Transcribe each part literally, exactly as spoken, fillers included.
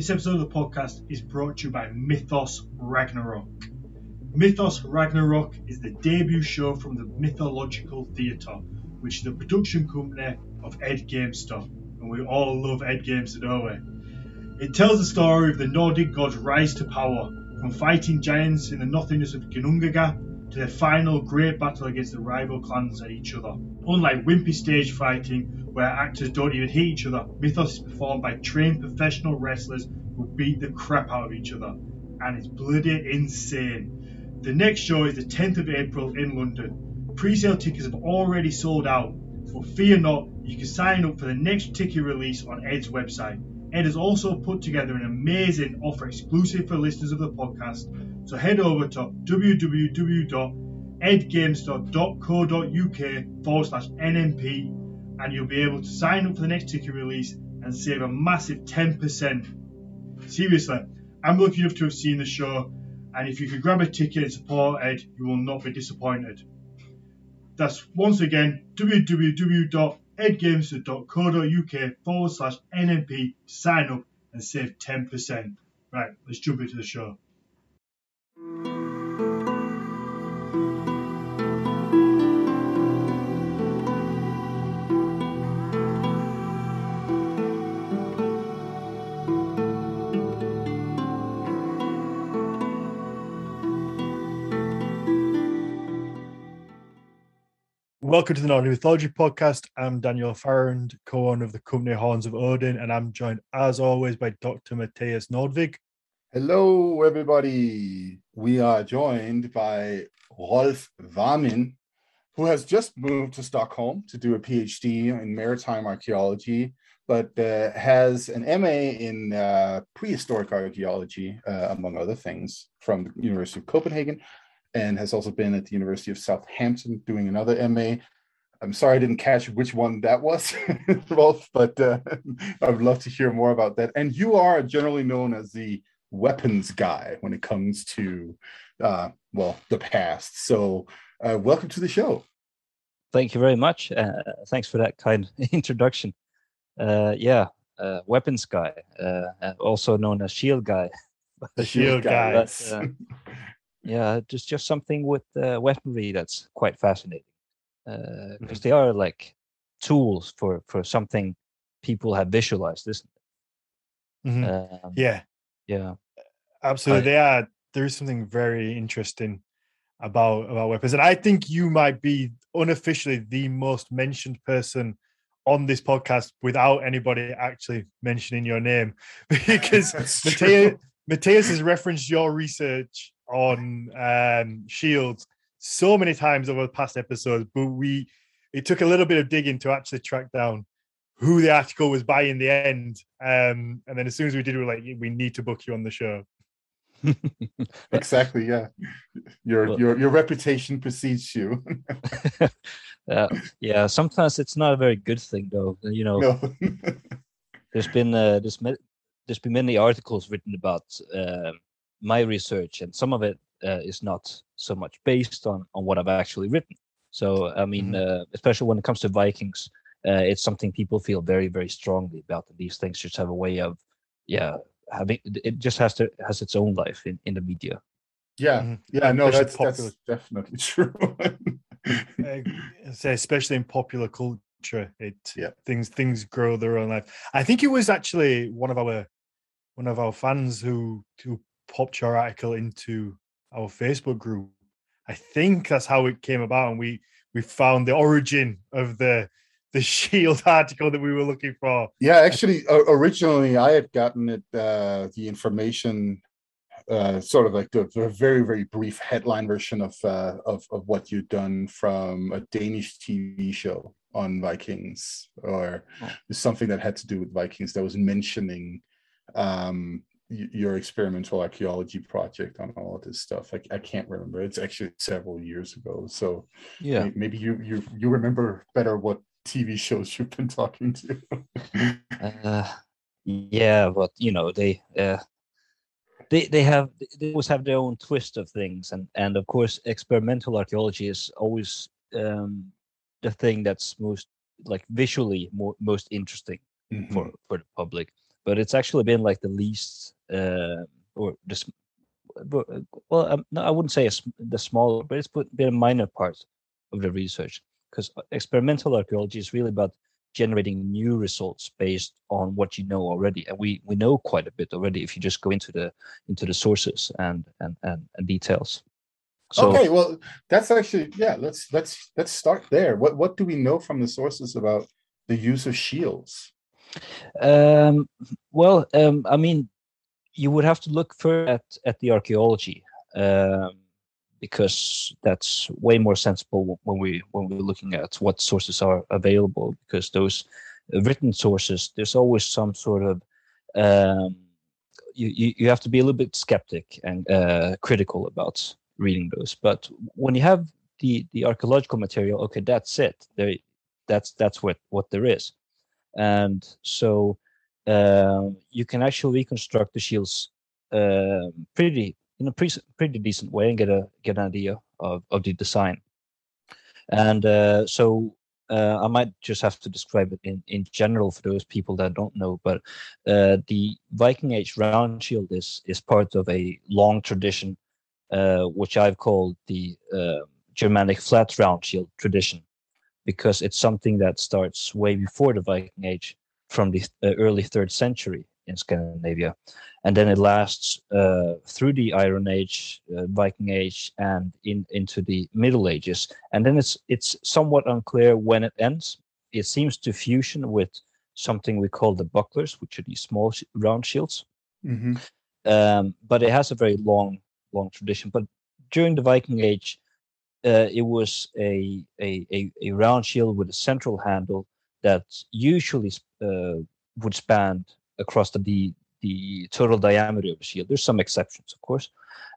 This episode of the podcast is brought to you by Mythos Ragnarok. Mythos Ragnarok is the debut show from the Mythological Theatre, which is the production company of Ed GameStop, and we all love Ed Games, don't we? It tells the story of the Nordic gods' rise to power, from fighting giants in the nothingness of Ginnungagap to their final great battle against the rival clans and each other. Unlike wimpy stage fighting, where actors don't even hit each other, Mythos is performed by trained professional wrestlers who beat the crap out of each other, and it's bloody insane. The next show is the tenth of April in London. Pre-sale tickets have already sold out, but fear not, you can sign up for the next ticket release on Ed's website. Ed has also put together an amazing offer exclusive for listeners of the podcast, so head over to w w w dot ed games dot co dot u k forward slash N M P and you'll be able to sign up for the next ticket release and save a massive ten percent. Seriously, I'm lucky enough to have seen the show, and if you can grab a ticket and support Ed, you will not be disappointed. That's once again w w w dot ed games dot co dot u k forward slash N M P to sign up and save ten percent. Right, let's jump into the show. Welcome to the Nordic Mythology Podcast. I'm Daniel Farrand, co-owner of the company Horns of Odin, and I'm joined, as always, by Doctor Mathias Nordvig. Hello, everybody. We are joined by Rolf Warming, who has just moved to Stockholm to do a PhD in maritime archaeology, but uh, has an M A in uh, prehistoric archaeology, uh, among other things, from the University of Copenhagen, and has also been at the University of Southampton doing another M A. I'm sorry I didn't catch which one that was, Rolf, but uh, I would love to hear more about that. And you are generally known as the weapons guy when it comes to, uh, well, the past. So uh, welcome to the show. Thank you very much. Uh, thanks for that kind introduction. Uh, yeah, uh, weapons guy, uh, also known as Shield Guy. The Shield Guy. That's... Uh, Yeah, just, just something with uh, weaponry that's quite fascinating, because uh, mm-hmm. they are like tools for, for something people have visualized, isn't it? Mm-hmm. Um, yeah. Yeah. Absolutely. I, they are. There is something very interesting about, about weapons. And I think you might be unofficially the most mentioned person on this podcast without anybody actually mentioning your name, because Mathias, Mathias has referenced your research on um, shields so many times over the past episodes, but we it took a little bit of digging to actually track down who the article was by in the end. Um, and then as soon as we did, we were like, we need to book you on the show. Exactly, yeah. Your well, your your reputation precedes you. uh, yeah, sometimes it's not a very good thing, though. You know, no. there's been uh, there's, there's been many articles written about. Uh, my research, and some of it uh, is not so much based on, on what I've actually written. So, I mean, mm-hmm. uh, especially when it comes to Vikings, uh, it's something people feel very, very strongly about. And these things just have a way of, yeah, having it just has to has its own life in, in the media. Yeah, mm-hmm. yeah, no, that's, that's definitely true. uh, especially in popular culture, it yeah. things things grow their own life. I think it was actually one of our one of our fans who who. popped your article into our Facebook group. I think that's how it came about, and we we found the origin of the the shield article that we were looking for. Yeah, actually, originally I had gotten it uh, the information, uh, sort of like the, the very very brief headline version of, uh, of of what you'd done from a Danish T V show on Vikings, or oh. something that had to do with Vikings that was mentioning. Um, your experimental archaeology project on all of this stuff. I, I can't remember. It's actually several years ago. So yeah, maybe you you you remember better what T V shows you've been talking to. uh, yeah, but you know they uh, they they have they always have their own twist of things, and and of course experimental archaeology is always um, the thing that's most like visually more, most interesting mm-hmm. for for the public. but it's actually been like the least uh, or just well, um, no, I wouldn't say it's the smaller, but it's been a minor part of the research, because experimental archaeology is really about generating new results based on what you know already, and we we know quite a bit already if you just go into the into the sources and and and, and details. So, okay, well, that's actually yeah. Let's let's let's start there. What what do we know from the sources about the use of shields? Um, well, um, I mean, you would have to look for at at the archaeology, um, because that's way more sensible when we when we're looking at what sources are available. Because those written sources, there's always some sort of um, you, you you have to be a little bit skeptic and uh, critical about reading those. But when you have the the archaeological material, okay, that's it. There, that's that's what what there is, and so uh, you can actually reconstruct the shields uh, pretty in a pretty pretty decent way and get a get an idea of of the design. And uh, so uh, I might just have to describe it in in general for those people that don't know. But uh, the Viking Age round shield is is part of a long tradition, Uh, which I've called the uh, Germanic flat round shield tradition, because it's something that starts way before the Viking Age, from the th- early third century in Scandinavia, and then it lasts uh, through the Iron Age, uh, Viking Age, and in, into the Middle Ages. And then it's it's somewhat unclear when it ends. It seems to fusion with something we call the bucklers, which are these small sh- round shields. Mm-hmm. Um, but it has a very long long tradition. But during the Viking Age, uh, it was a, a a a round shield with a central handle that usually uh, would span across the, the the total diameter of the shield. There's some exceptions, of course.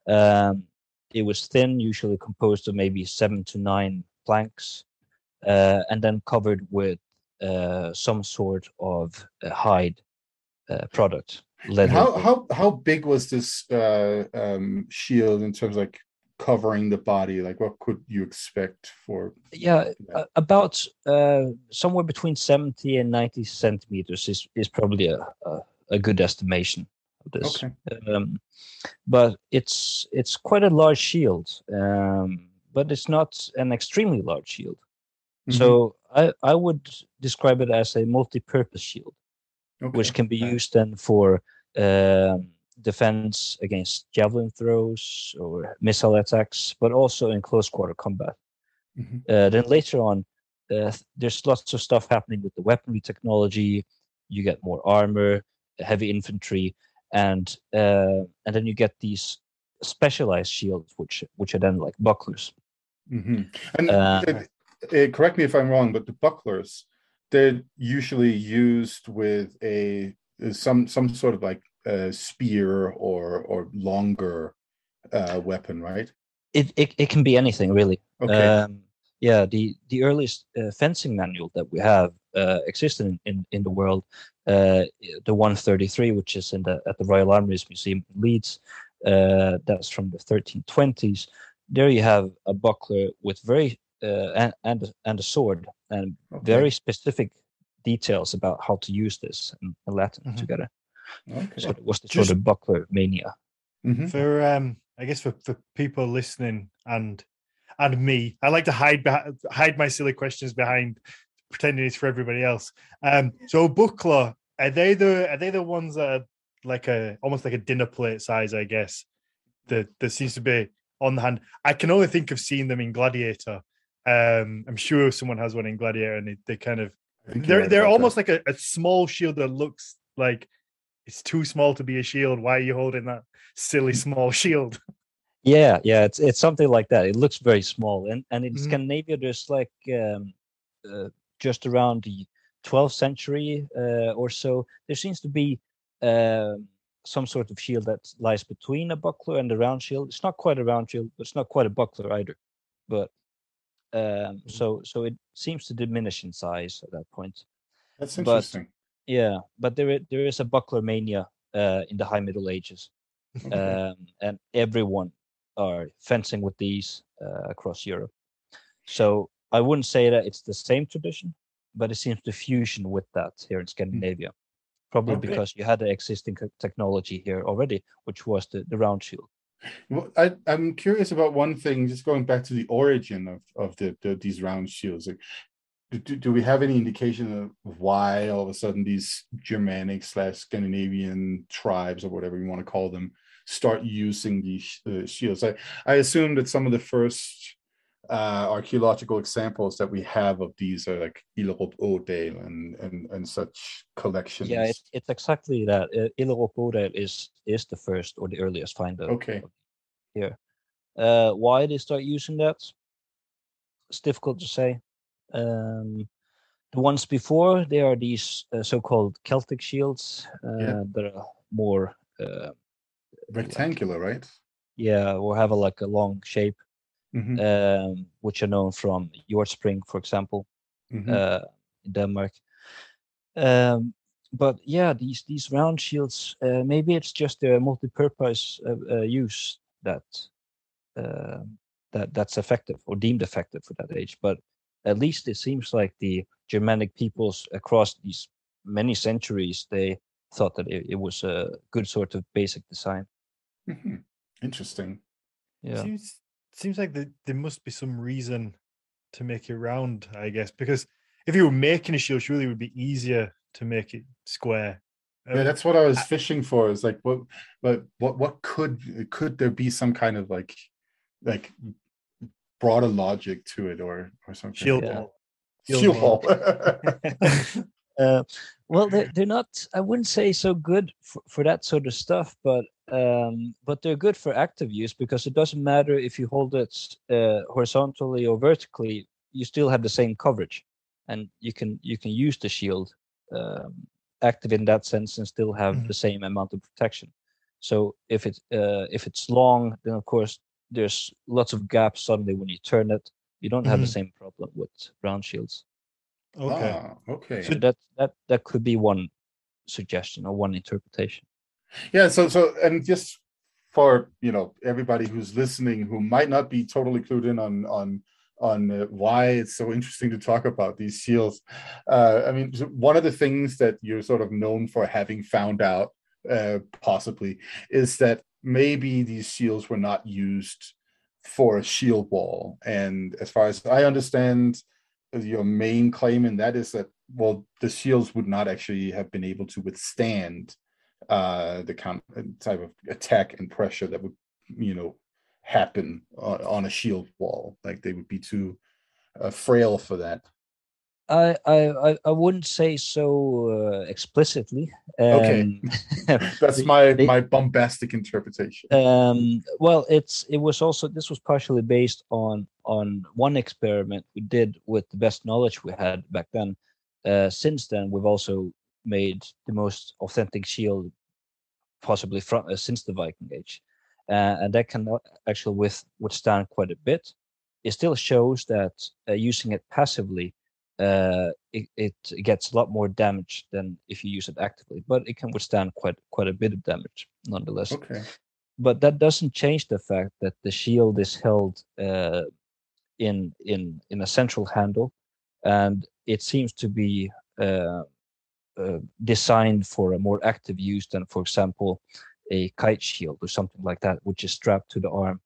Um, it was thin, usually composed of maybe seven to nine planks, uh, and then covered with uh, some sort of hide uh, product. How, how how big was this uh, um, shield in terms of like covering the body? Like, what could you expect for? Yeah, uh, about uh, somewhere between seventy and ninety centimeters is is probably a a, a good estimation of this. Okay. Um, but it's it's quite a large shield, um, but it's not an extremely large shield. Mm-hmm. So I I would describe it as a multi-purpose shield. Okay. Which can be used then for uh, defense against javelin throws or missile attacks, but also in close quarter combat. Mm-hmm. Uh, then later on, uh, there's lots of stuff happening with the weaponry technology. You get more armor, heavy infantry, and uh, and then you get these specialized shields, which which are then like bucklers. Mm-hmm. And uh, it, it, correct me if I'm wrong, but the bucklers, they're usually used with a some some sort of like a spear or or longer uh, weapon, right? It, it it can be anything, really. Okay. Um, yeah, the the earliest uh, fencing manual that we have uh, existed in, in in the world, uh, the one thirty-three, which is in the at the Royal Armouries Museum in Leeds, uh, that's from the thirteen twenties. There you have a buckler with very uh, and, and and a sword. And okay. Very specific details about how to use this in Latin mm-hmm. together. Okay. So it was the Just, sort of buckler mania. Mm-hmm. For um, I guess for, for people listening and and me, I like to hide hide my silly questions behind pretending it's for everybody else. Um, so buckler, are they the are they the ones that are like a almost like a dinner plate size? I guess that that seems to be on the hand. I can only think of seeing them in Gladiator. Um, I'm sure someone has one in Gladiator, and they, they kind of they're they're almost that. like a, a small shield that looks like it's too small to be a shield. Why are you holding that silly small shield? Yeah, yeah, it's it's something like that. It looks very small, and and in mm-hmm. Scandinavia, there's like um, uh, just around the twelfth century uh, or so, there seems to be uh, some sort of shield that lies between a buckler and a round shield. It's not quite a round shield, but it's not quite a buckler either, but. Um, so, so it seems to diminish in size at that point. That's interesting. But, yeah, but there, there is a buckler mania uh, in the High Middle Ages, okay. um, and everyone are fencing with these uh, across Europe. So I wouldn't say that it's the same tradition, but it seems to fusion with that here in Scandinavia, probably okay. because you had the existing technology here already, which was the, the round shield. Well, I, I'm curious about one thing, just going back to the origin of, of the, the these round shields. Like, do, do we have any indication of why all of a sudden these Germanic slash Scandinavian tribes, or whatever you want to call them, start using these uh, shields? I, I assume that some of the first uh, archaeological examples that we have of these are like Illerup Odale and, and, and such collections. Yeah, it's, it's exactly that. Illerup Odale is, is the first or the earliest finder. Okay. Here. Uh, why they start using that? It's difficult to say. Um, the ones before, they are these uh, so-called Celtic shields uh, yeah. that are more... Uh, rectangular, like, right? Yeah, or have a, like a long shape, mm-hmm. um, which are known from Hjortspring, for example, mm-hmm. uh, in Denmark. Um, but yeah, these these round shields, uh, maybe it's just their multi-purpose uh, uh, use that uh, that that's effective or deemed effective for that age. But at least it seems like the Germanic peoples across these many centuries, they thought that it, it was a good sort of basic design. Mm-hmm. Interesting. Yeah. Seems, seems like the, there must be some reason to make it round, I guess, because if you were making a shield, surely it would be easier to make it square. Um, yeah, that's what I was I, fishing for. Is like, what, but what, what could could there be some kind of like, like broader logic to it, or or something? Shield yeah. ball. Shield, shield ball. ball. Uh, well, they're, they're not, I wouldn't say so good for, for that sort of stuff, but um, but they're good for active use because it doesn't matter if you hold it uh, horizontally or vertically, you still have the same coverage, and you can you can use the shield um, active in that sense and still have mm-hmm. the same amount of protection. So if it uh, if it's long, then of course there's lots of gaps suddenly when you turn it. You don't mm-hmm. have the same problem with round shields. Okay. Ah, okay. So that that that could be one suggestion or one interpretation. Yeah. So so and just for you know everybody who's listening who might not be totally clued in on on on uh, why it's so interesting to talk about these shields. Uh, I mean, one of the things that you're sort of known for having found out uh, possibly is that maybe these shields were not used for a shield wall. And as far as I understand, your main claim in that is that, well, the shields would not actually have been able to withstand uh, the kind of type of attack and pressure that would, you know, happen on, on a shield wall. Like they would be too uh, frail for that. I I I wouldn't say so uh, explicitly. Um, okay, that's my they, my bombastic interpretation. Um, well, it's it was also this was partially based on on one experiment we did with the best knowledge we had back then. Uh, since then, we've also made the most authentic shield possibly from uh, since the Viking Age, uh, and that can actually with withstand quite a bit. It still shows that uh, using it passively. Uh, it, it gets a lot more damage than if you use it actively, but it can withstand quite quite a bit of damage nonetheless. Okay. But that doesn't change the fact that the shield is held uh, in in in a central handle, and it seems to be uh, uh, designed for a more active use than, for example, a kite shield or something like that, which is strapped to the arm,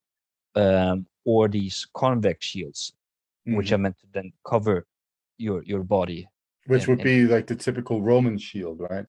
um, or these convex shields, mm-hmm. which are meant to then cover your your body, which and, would be and, like the typical Roman shield, right?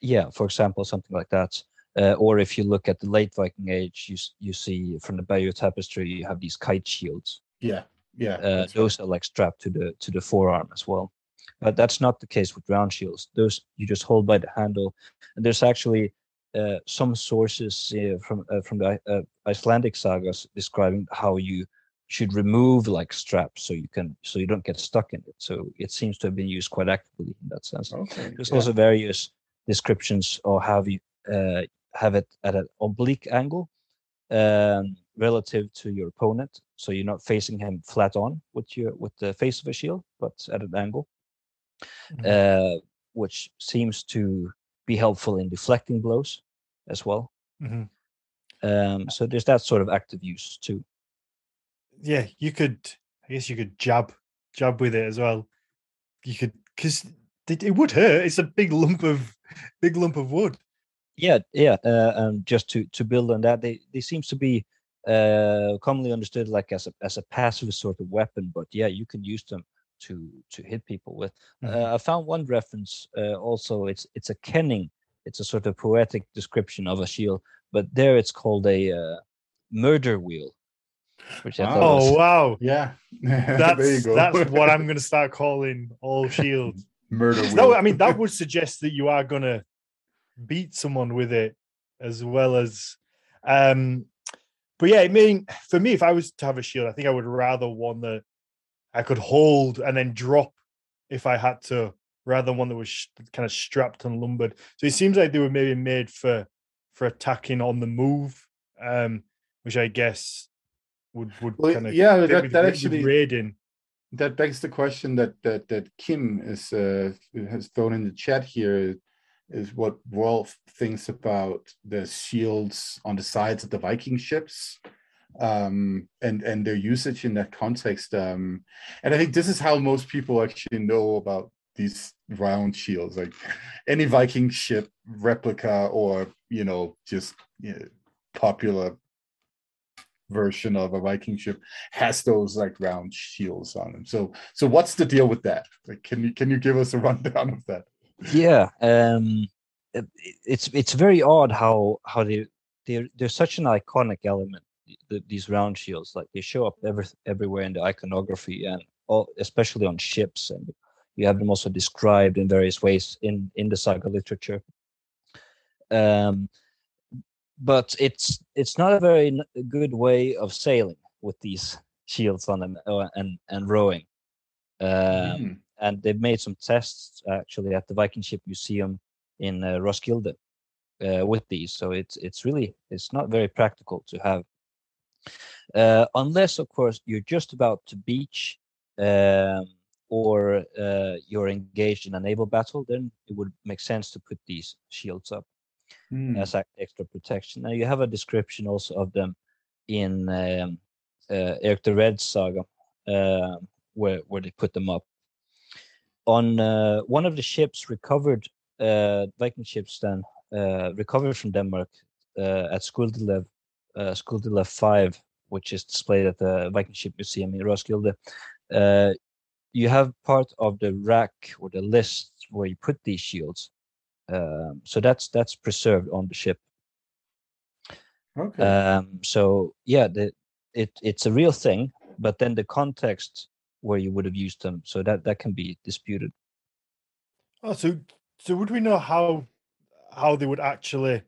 Yeah, for example, something like that. Uh, or if you look at the late Viking Age, you you see from the Bayeux tapestry, you have these kite shields. Yeah, yeah. Uh, those right. are like strapped to the to the forearm as well, but that's not the case with round shields. Those you just hold by the handle. And there's actually uh, some sources uh, from uh, from the uh, Icelandic sagas describing how you should remove like straps so you can so you don't get stuck in it. So it seems to have been used quite actively in that sense. Okay, there's yeah. also various descriptions or have you uh, have it at an oblique angle um, relative to your opponent, so you're not facing him flat on with your with the face of a shield, but at an angle, mm-hmm. uh, which seems to be helpful in deflecting blows as well. Mm-hmm. Um, so there's that sort of active use too. Yeah, you could, I guess you could jab, jab with it as well. You could, because it would hurt. It's a big lump of big lump of wood. Yeah, yeah. Uh, and just to to build on that, they they seems to be uh, commonly understood like as a as a passive sort of weapon. But yeah, you can use them to to hit people with. Mm-hmm. uh, I found one reference uh, also. It's it's a kenning. It's a sort of poetic description of a shield, but there it's called a uh, murder wheel. Which I oh was... wow! Yeah, that's that's what I'm going to start calling all shields. Murder wheel. No, I mean that would suggest that you are going to beat someone with it, as well as. Um, but yeah, I mean, for me, if I was to have a shield, I think I would rather one that I could hold and then drop if I had to, rather than one that was kind of strapped and lumbered. So it seems like they were maybe made for for attacking on the move, um, which I guess. Would would well, kind of yeah that, with, that actually raiding. That begs the question that that that Kim is uh, has thrown in the chat here is what Rolf thinks about the shields on the sides of the Viking ships, um, and and their usage in that context. Um, and I think this is how most people actually know about these round shields, like any Viking ship replica or you know just you know, popular version of a Viking ship has those like round shields on them. So, so what's the deal with that? Like, can you can you give us a rundown of that? Yeah, um, it, it's it's very odd how how they they're they're such an iconic element. The, these round shields, like they show up every, everywhere in the iconography and all, especially on ships. And you have them also described in various ways in in the saga literature. Um. But it's it's not a very good way of sailing with these shields on them and and rowing. Um, mm. And they've made some tests actually at the Viking Ship Museum in uh, Roskilde uh, with these. So it's it's really it's not very practical to have, uh, unless of course you're just about to beach um, or uh, you're engaged in a naval battle. Then it would make sense to put these shields up. Mm. As extra protection. Now you have a description also of them in um, uh, Eric the Red's saga, uh, where where they put them up on uh, one of the ships recovered uh, Viking ships then uh, recovered from Denmark uh, at Skuldelev uh, Skuldelev five, which is displayed at the Viking Ship Museum in Roskilde. Uh, you have part of the rack or the list where you put these shields. Um, so that's that's preserved on the ship. Okay. Um, so yeah, the, it it's a real thing, but then the context where you would have used them, so that, that can be disputed. Oh, so so would we know how how they would actually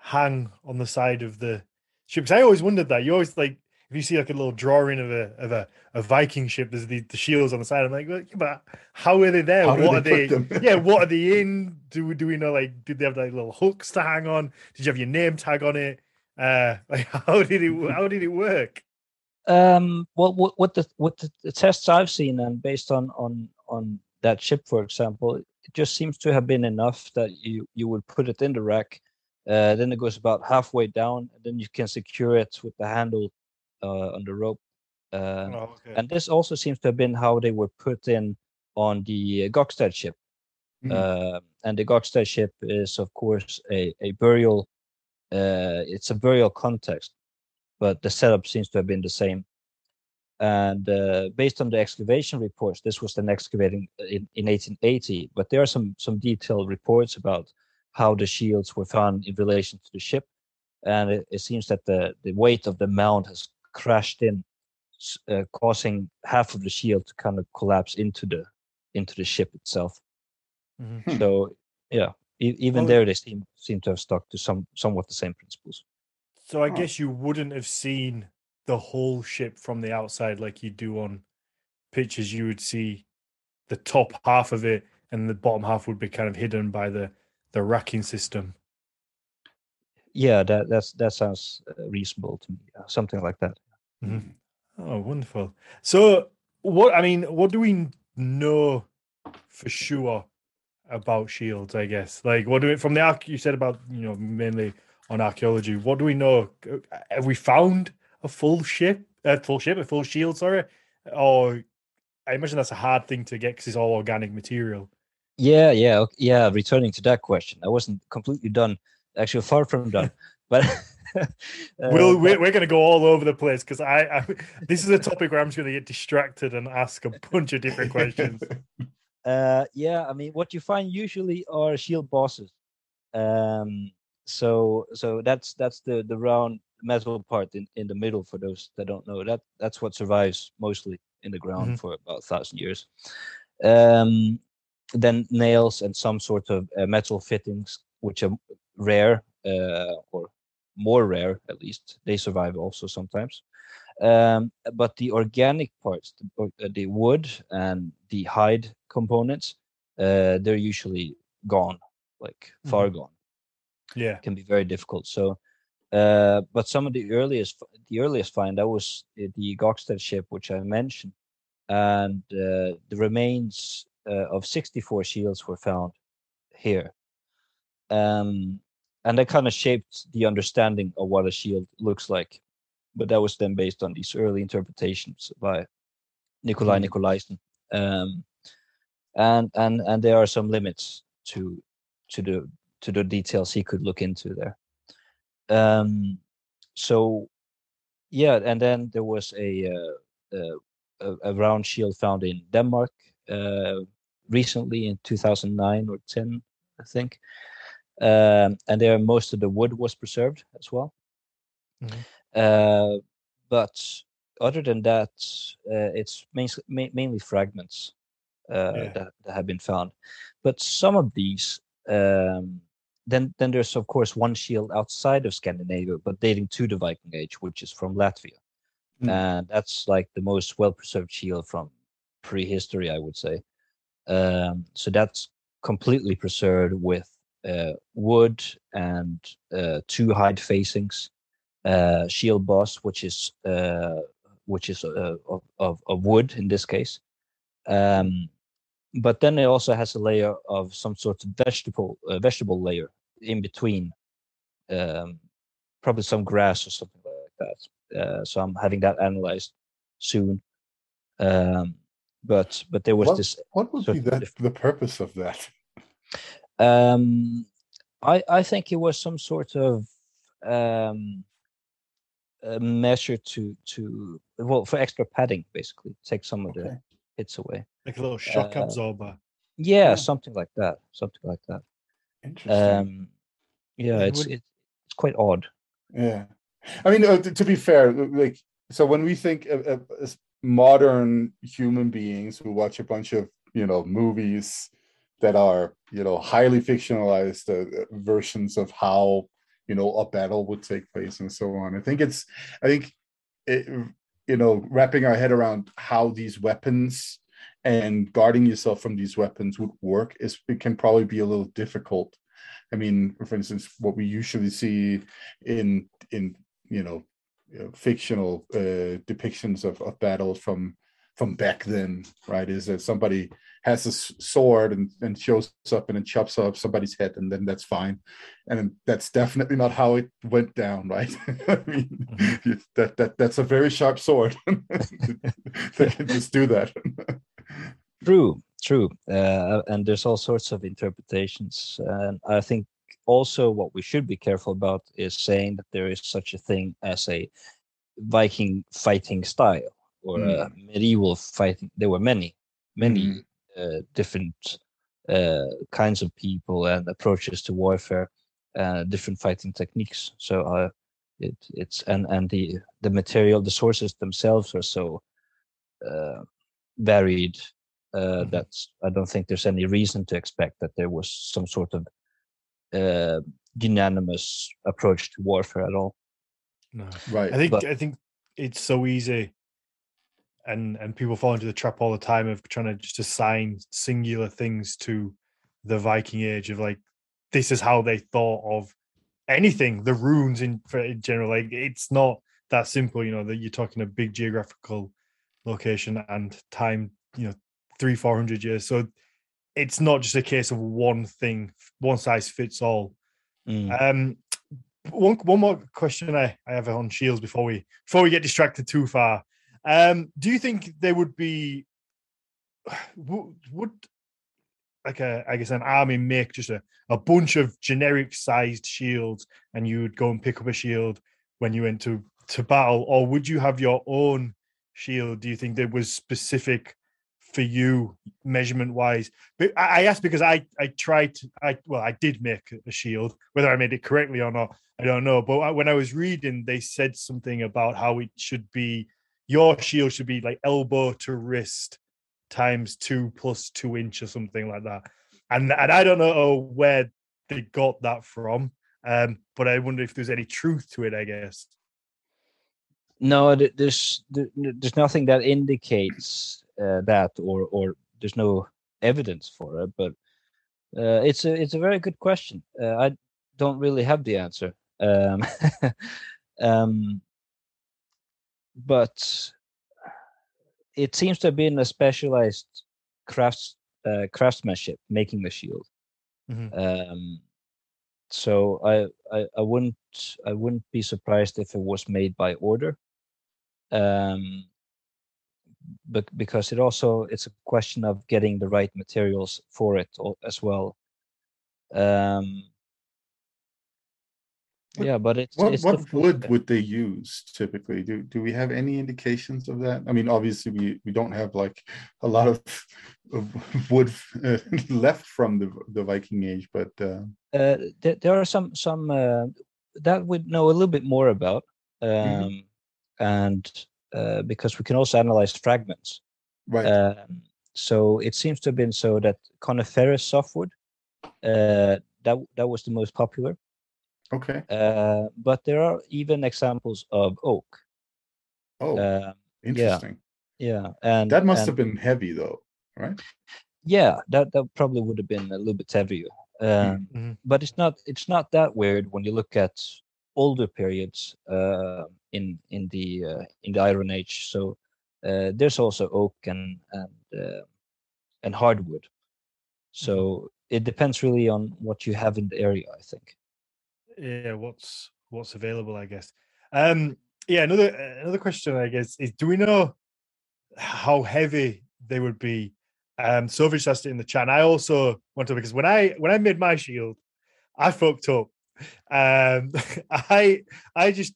hang on the side of the ship? Because I always wondered that. You always like if you see like a little drawing of a of a, a Viking ship, there's the, the shields on the side. I'm like, well, yeah, but how are they there? How what they are they? Yeah, what are they in? Do we do we know? Like, did they have like little hooks to hang on? Did you have your name tag on it? Uh, like, how did it? How did it work? Um, well, what what the what the, the tests I've seen and based on on on that ship, for example, it just seems to have been enough that you you would put it in the rack. Uh, then it goes about halfway down, and then you can secure it with the handle. Uh, on the rope, uh, oh, okay. And this also seems to have been how they were put in on the Gokstad ship. Mm-hmm. uh, and the Gokstad ship is, of course, a a burial. Uh, it's a burial context, but the setup seems to have been the same. And uh, based on the excavation reports, this was then excavating in, in eighteen eighty. But there are some some detailed reports about how the shields were found in relation to the ship, and it, it seems that the the weight of the mound has crashed in, uh, causing half of the shield to kind of collapse into the into the ship itself. Mm-hmm. So yeah, e- even well, there they seem seem to have stuck to some somewhat the same principles. So I oh. guess you wouldn't have seen the whole ship from the outside like you do on pictures. You would see the top half of it, and the bottom half would be kind of hidden by the the racking system. Yeah, that that's that sounds reasonable to me. Something like that. Mm-hmm. Oh, wonderful. So what I mean, what do we know for sure about shields, I guess? Like what do we from the arc you said about, you know, mainly on archaeology, what do we know? Have we found a full ship, a full ship, a full shield, sorry? Or I imagine that's a hard thing to get because it's all organic material. Yeah, yeah, yeah. Returning to that question, I wasn't completely done. Actually, far from done. But uh, we'll, we're we're going to go all over the place because I, I this is a topic where I'm just going to get distracted and ask a bunch of different questions. Uh, yeah, I mean, what you find usually are shield bosses. Um, so so that's that's the the round metal part in, in the middle. For those that don't know, that that's what survives mostly in the ground mm-hmm. for about a thousand years. Um, then nails and some sort of uh, metal fittings, which are rare uh, or more rare, at least. They survive also sometimes. Um, but the organic parts, the, the wood and the hide components, uh, they're usually gone, like mm-hmm. far gone. Yeah, it can be very difficult. So, uh, but some of the earliest, the earliest find that was the Gokstad ship, which I mentioned, and uh, the remains uh, of sixty-four shields were found here. Um, and that kind of shaped the understanding of what a shield looks like. But that was then based on these early interpretations by Nikolai Nikolaisen. Um, and and and there are some limits to to the to the details he could look into there. Um, so yeah, and then there was a uh, uh, a, a round shield found in Denmark uh, recently in two thousand nine or ten, I think. Um, and there, most of the wood was preserved as well. Mm-hmm. Uh, but other than that, uh, it's main, ma- mainly fragments uh, yeah. that, that have been found. But some of these, um, then then there's of course one shield outside of Scandinavia, but dating to the Viking Age, which is from Latvia, mm. and that's like the most well-preserved shield from prehistory, I would say. Um, so that's completely preserved with uh, wood and uh, two hide facings. Uh, shield boss, which is uh, which is uh, of, of of wood in this case, um, but then it also has a layer of some sort of vegetable uh, vegetable layer in between, um, probably some grass or something like that. Uh, so I'm having that analyzed soon. Um, but but there was what, this. What would be that, the purpose of that? Um, I I think it was some sort of. Um, A measure to to well for extra padding, basically take some of okay. the hits away, like a little shock uh, absorber. Yeah, yeah, something like that. Something like that. Interesting. Um, yeah, it's it, it's quite odd. Yeah, I mean, uh, to, to be fair, like so when we think of, of, as modern human beings, we watch a bunch of you know movies that are you know highly fictionalized uh, versions of how. You know, a battle would take place and so on. I think it's, I think, it, you know, wrapping our head around how these weapons and guarding yourself from these weapons would work is, it can probably be a little difficult. I mean, for instance, what we usually see in, in you know, fictional uh, depictions of, of battles from, from back then, right, is that somebody has a sword and, and shows up and it chops off somebody's head and then that's fine. And that's definitely not how it went down, right? I mean, mm-hmm. that, that that's a very sharp sword. They can just do that. True, true. Uh, and there's all sorts of interpretations. And I think also what we should be careful about is saying that there is such a thing as a Viking fighting style. Or uh, medieval fighting. There were many, many mm-hmm. uh, different uh, kinds of people and approaches to warfare, uh, different fighting techniques. So uh, it, it's and and the the material, the sources themselves are so uh, varied uh, mm-hmm. that I don't think there's any reason to expect that there was some sort of uh, unanimous approach to warfare at all. No, right. I think but, I think it's so easy. And and people fall into the trap all the time of trying to just assign singular things to the Viking Age of like, this is how they thought of anything, the runes in, in general. Like, it's not that simple, you know, that you're talking a big geographical location and time, you know, three, four hundred years. So it's not just a case of one thing, one size fits all. Mm. Um, one one more question I, I have on shields before we before we get distracted too far. Um, do you think they would be would, would like a, I guess, an army make just a, a bunch of generic sized shields, and you would go and pick up a shield when you went to, to battle? Or would you have your own shield, do you think, that was specific for you measurement wise? But I asked because I, I tried to, I well, I did make a shield, whether I made it correctly or not, I don't know. But when I was reading, they said something about how it should be, your shield should be like elbow to wrist times two plus two inch or something like that. And and I don't know where they got that from, um, but I wonder if there's any truth to it, I guess. No, there's there's nothing that indicates uh, that, or or there's no evidence for it. But uh, it's a it's a very good question. Uh, I don't really have the answer. Um, um, but it seems to have been a specialized crafts uh, craftsmanship making the shield. Mm-hmm. Um, so I, I I wouldn't I wouldn't be surprised if it was made by order. Um, but because it also it's a question of getting the right materials for it as well. Um, What, yeah, but it's what, it's what wood thing. Would they use typically? Do do we have any indications of that? I mean, obviously we, we don't have like a lot of, of wood uh, left from the the Viking Age, but uh... Uh, there, there are some some uh, that we know a little bit more about, um, mm-hmm. and uh, because we can also analyze fragments, right? Um, so it seems to have been so that coniferous softwood, uh, that that was the most popular. Okay. Uh, but there are even examples of oak. Oh, uh, interesting. Yeah, yeah. And that must and, have been heavy, though, right? Yeah, that, that probably would have been a little bit heavier. Um, mm-hmm. But it's not it's not that weird when you look at older periods uh, in in the uh, in the Iron Age. So uh, there's also oak and and uh, and hardwood. So mm-hmm. it depends really on what you have in the area, I think. Yeah, what's what's available, I guess. Um, yeah, another another question, I guess, is do we know how heavy they would be? Um, Sovich asked it in the chat. And I also want to, because when I when I made my shield, I fucked up. Um, I I just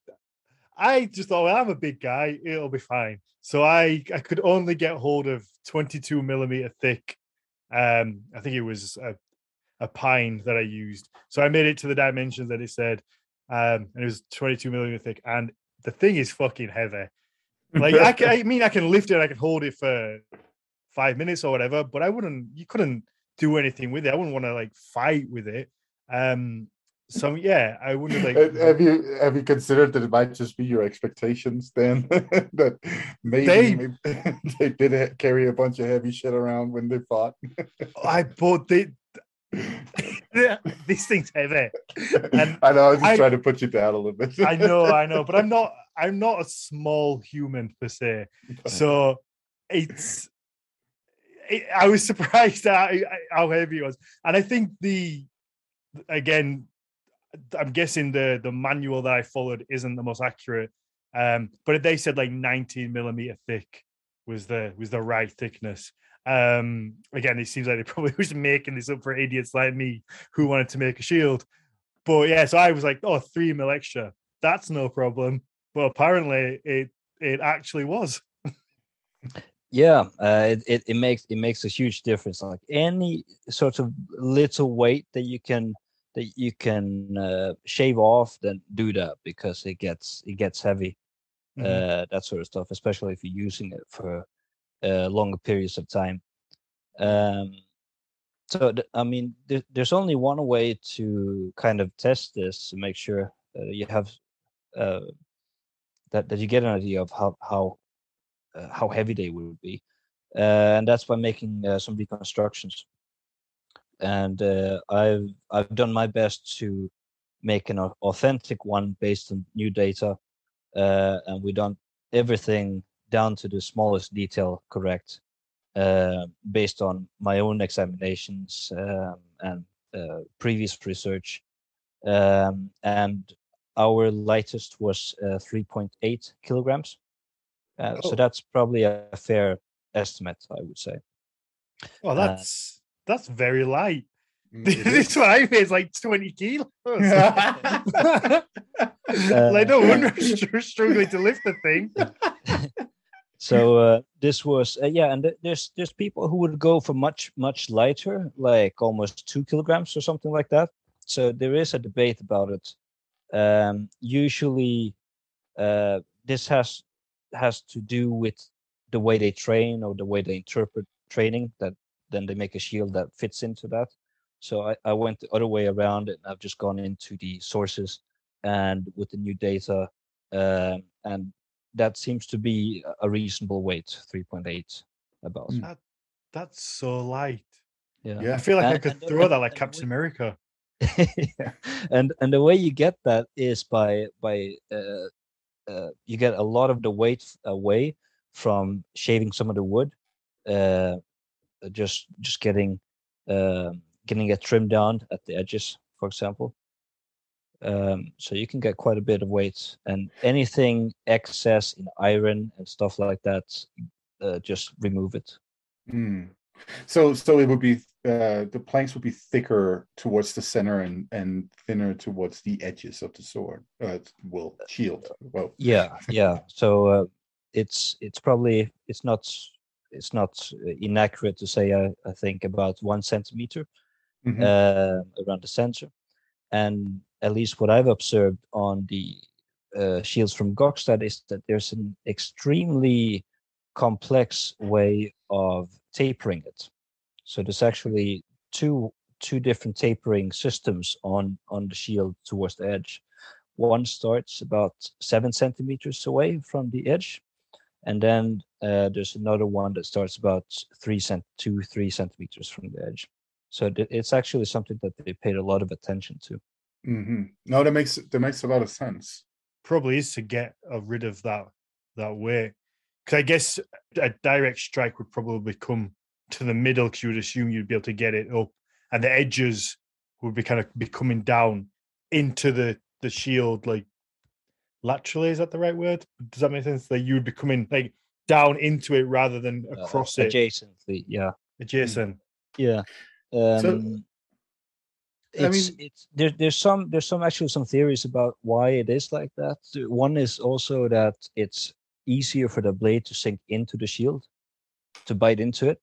I just thought, well, I'm a big guy, it'll be fine. So I I could only get hold of twenty-two millimeter thick. Um, I think it was a. a pine that I used. So I made it to the dimensions that it said, um, and it was twenty-two millimeter thick. And the thing is fucking heavy. Like, I, can, I mean, I can lift it, I can hold it for five minutes or whatever, but I wouldn't, you couldn't do anything with it. I wouldn't want to like fight with it. Um, so yeah, I wouldn't like. Have you have you considered that it might just be your expectations then? That maybe they, maybe they did carry a bunch of heavy shit around when they fought. I bought they. This thing's heavy. And I know. I was just I, trying to put you down a little bit. I know, I know, but I'm not. I'm not a small human per se. So it's. It, I was surprised at how heavy it was, and I think the, again, I'm guessing the the manual that I followed isn't the most accurate, um, but they said like nineteen millimeter thick was the was the right thickness. Um, again, it seems like they probably was making this up for idiots like me who wanted to make a shield. But yeah, so I was like, oh, three mil extra. That's no problem. But apparently it it actually was. Yeah, uh, it, it, it makes it makes a huge difference. Like any sort of little weight that you can that you can uh, shave off, then do that, because it gets it gets heavy. Mm-hmm. Uh, that sort of stuff, especially if you're using it for Uh, longer periods of time. Um, so, th- I mean, th- there's only one way to kind of test this to make sure that you have uh, that that you get an idea of how how uh, how heavy they would be, uh, and that's by making uh, some reconstructions. And uh, I've I've done my best to make an authentic one based on new data, uh, and we've done everything down to the smallest detail correct, uh, based on my own examinations um, and uh, previous research. Um, and our lightest was uh, three point eight kilograms. Uh, oh. So that's probably a fair estimate, I would say. Well, that's, uh, that's very light. Mm, this one I weigh is like twenty kilos. Yeah. Like, no wonder you're struggling to lift the thing. So uh, this was, uh, yeah, and th- there's there's people who would go for much, much lighter, like almost two kilograms or something like that. So there is a debate about it. Um, usually uh, this has has to do with the way they train or the way they interpret training, that then they make a shield that fits into that. So I, I went the other way around, and I've just gone into the sources and with the new data, uh, and that seems to be a reasonable weight, three point eight about. That, that's so light. Yeah. yeah. I feel like and, I could throw way, that like Captain America. Yeah. And and the way you get that is by by uh, uh, you get a lot of the weight away from shaving some of the wood, uh, just just getting uh, getting it trimmed down at the edges, for example. Um, so you can get quite a bit of weight, and anything excess in iron and stuff like that, uh, just remove it. Mm. So, so it would be uh, the planks would be thicker towards the center and, and thinner towards the edges of the sword. Uh, well, shield. Well, yeah, yeah. So uh, it's it's probably it's not it's not inaccurate to say I, I think about one centimeter mm-hmm. uh, around the center, and at least what I've observed on the uh, shields from Gokstad is that there's an extremely complex way of tapering it. So there's actually two two different tapering systems on, on the shield towards the edge. One starts about seven centimeters away from the edge, and then uh, there's another one that starts about three cent two three centimeters from the edge. So th- it's actually something that they paid a lot of attention to. Mm-hmm. No, that makes that makes a lot of sense. Probably is to get uh, rid of that that weight, because I guess a direct strike would probably come to the middle, because you would assume you'd be able to get it up, and the edges would be kind of be coming down into the, the shield, like laterally. Is that the right word? Does that make sense? That like you would be coming like down into it rather than across uh, adjacently, it adjacently. Yeah, adjacent. Yeah. Um, so, It's, I mean, it's there, there's some there's some actually some theories about why it is like that. One is also that it's easier for the blade to sink into the shield, to bite into it,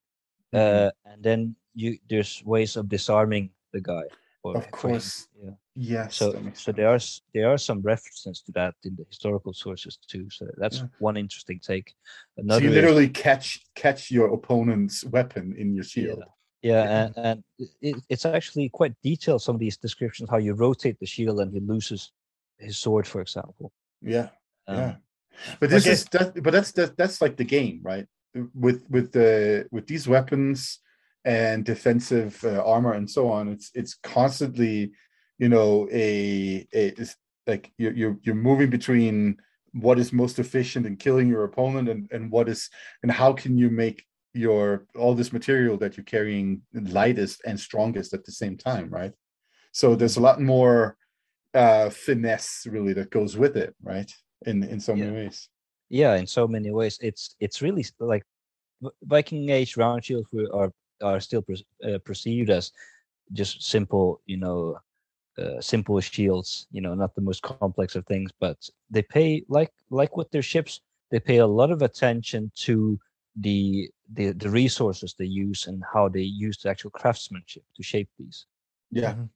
mm-hmm. uh, and then you there's ways of disarming the guy. Or of course, yeah. Yes. So so sense. there are there are some references to that in the historical sources too. So that's yeah. one interesting take. Another so you literally is, catch catch your opponent's weapon in your shield. Yeah. Yeah, and, and it, it's actually quite detailed, some of these descriptions, how you rotate the shield and he loses his sword, for example. Yeah, um, yeah. But this okay. is that, but that's that, that's like the game, right? With with the with these weapons and defensive uh, armor and so on, it's it's constantly, you know, a a it's like you're you're you're moving between what is most efficient in killing your opponent and and what is and how can you make your all this material that you're carrying lightest and strongest at the same time, right? So there's a lot more uh finesse really that goes with it, right? In in so yeah. many ways. Yeah, in so many ways. It's it's really like Viking Age round shields were, are are still pre- uh, perceived as just simple, you know, uh, simple shields, you know, not the most complex of things, but they pay like like with their ships, they pay a lot of attention to the the the resources they use and how they use the actual craftsmanship to shape these. Yeah. Mm-hmm.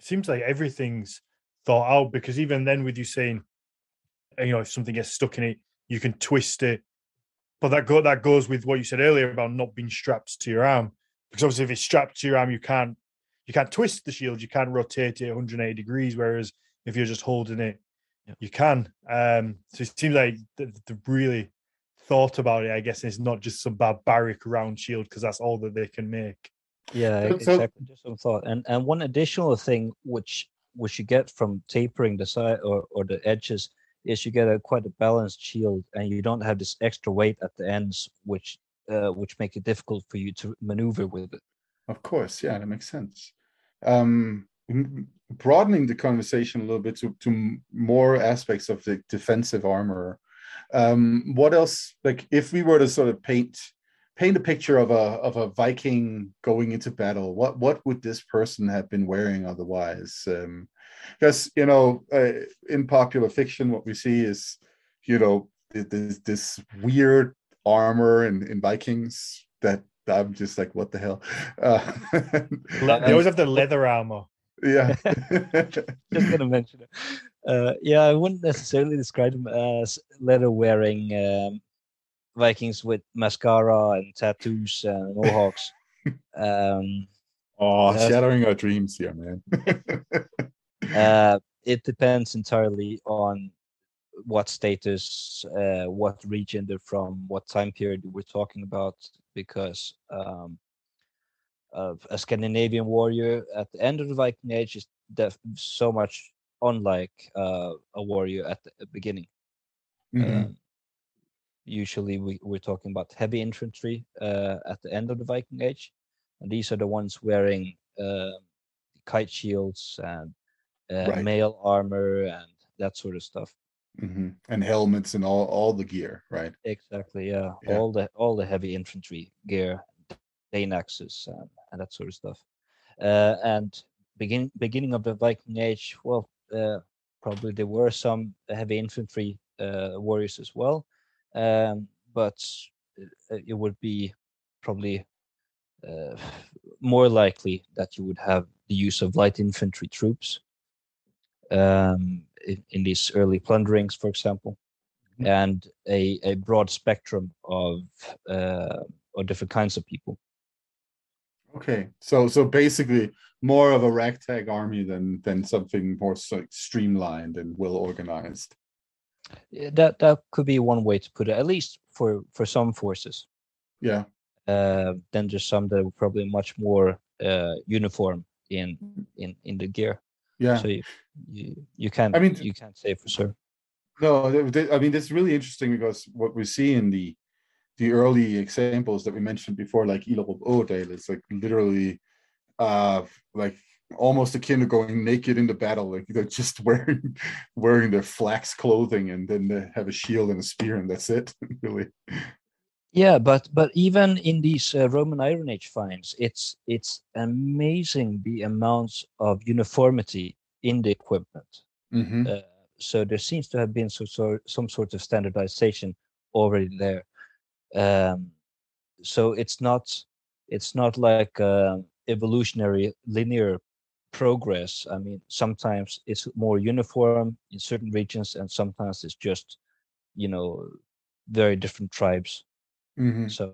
Seems like everything's thought out, because even then with you saying, you know, if something gets stuck in it, you can twist it. But that go that goes with what you said earlier about not being strapped to your arm. Because obviously if it's strapped to your arm, you can't you can't twist the shield, you can't rotate it one hundred eighty degrees, whereas if you're just holding it, yeah. you can. Um, so it seems like the, the really thought about it, I guess. It's not just some barbaric round shield, because that's all that they can make. Yeah, exactly. Just some thought. And and one additional thing which which you get from tapering the side or, or the edges is you get a quite a balanced shield, and you don't have this extra weight at the ends, which uh, which make it difficult for you to maneuver with it. Of course, yeah, that makes sense. Um, broadening the conversation a little bit to, to more aspects of the defensive armor. Um, what else, like if we were to sort of paint paint a picture of a of a Viking going into battle. What what would this person have been wearing otherwise? Um, because you know, uh, in popular fiction, what we see is, you know, this, this weird armor in, in Vikings that I'm just like, what the hell? Uh, they always have the leather armor. Yeah, just gonna mention it. Uh, yeah, I wouldn't necessarily describe them as leather-wearing um, Vikings with mascara and tattoos and mohawks. um, oh, uh, shattering our dreams here, man. uh, it depends entirely on what status, uh, what region they're from, what time period we're talking about, because um, of a Scandinavian warrior at the end of the Viking Age is def- so much unlike uh, a warrior at the beginning. Mm-hmm. Uh, usually we, we're talking about heavy infantry uh, at the end of the Viking Age, and these are the ones wearing uh, kite shields and uh, right. mail armor and that sort of stuff. Mm-hmm. And helmets and all, all the gear, right? Exactly, yeah. yeah. All the all the heavy infantry gear, Danaxes and, and that sort of stuff. Uh, and begin, beginning of the Viking Age, well, Uh, probably there were some heavy infantry uh, warriors as well, um, but it, it would be probably uh, more likely that you would have the use of light infantry troops um, in, in these early plunderings, for example, mm-hmm. and a, a broad spectrum of uh, of different kinds of people. Okay, so so basically more of a ragtag army than than something more so streamlined and well organized. Yeah, that that could be one way to put it, at least for, for some forces. Yeah. Uh, then there's some that were probably much more uh, uniform in in in the gear. Yeah. So you you, you can't I mean, you can't say for sure. No, I mean that's really interesting because what we see in the the early examples that we mentioned before, like Odale, it's like literally uh, like almost akin to going naked into battle. Like they're just wearing wearing their flax clothing and then they have a shield and a spear and that's it, really. Yeah, but but even in these uh, Roman Iron Age finds, it's it's amazing the amounts of uniformity in the equipment. Mm-hmm. Uh, so there seems to have been some sort some sort of standardization already there. Um, so it's not it's not like uh, evolutionary linear progress. I mean, sometimes it's more uniform in certain regions, and sometimes it's just, you know, very different tribes. Mm-hmm. So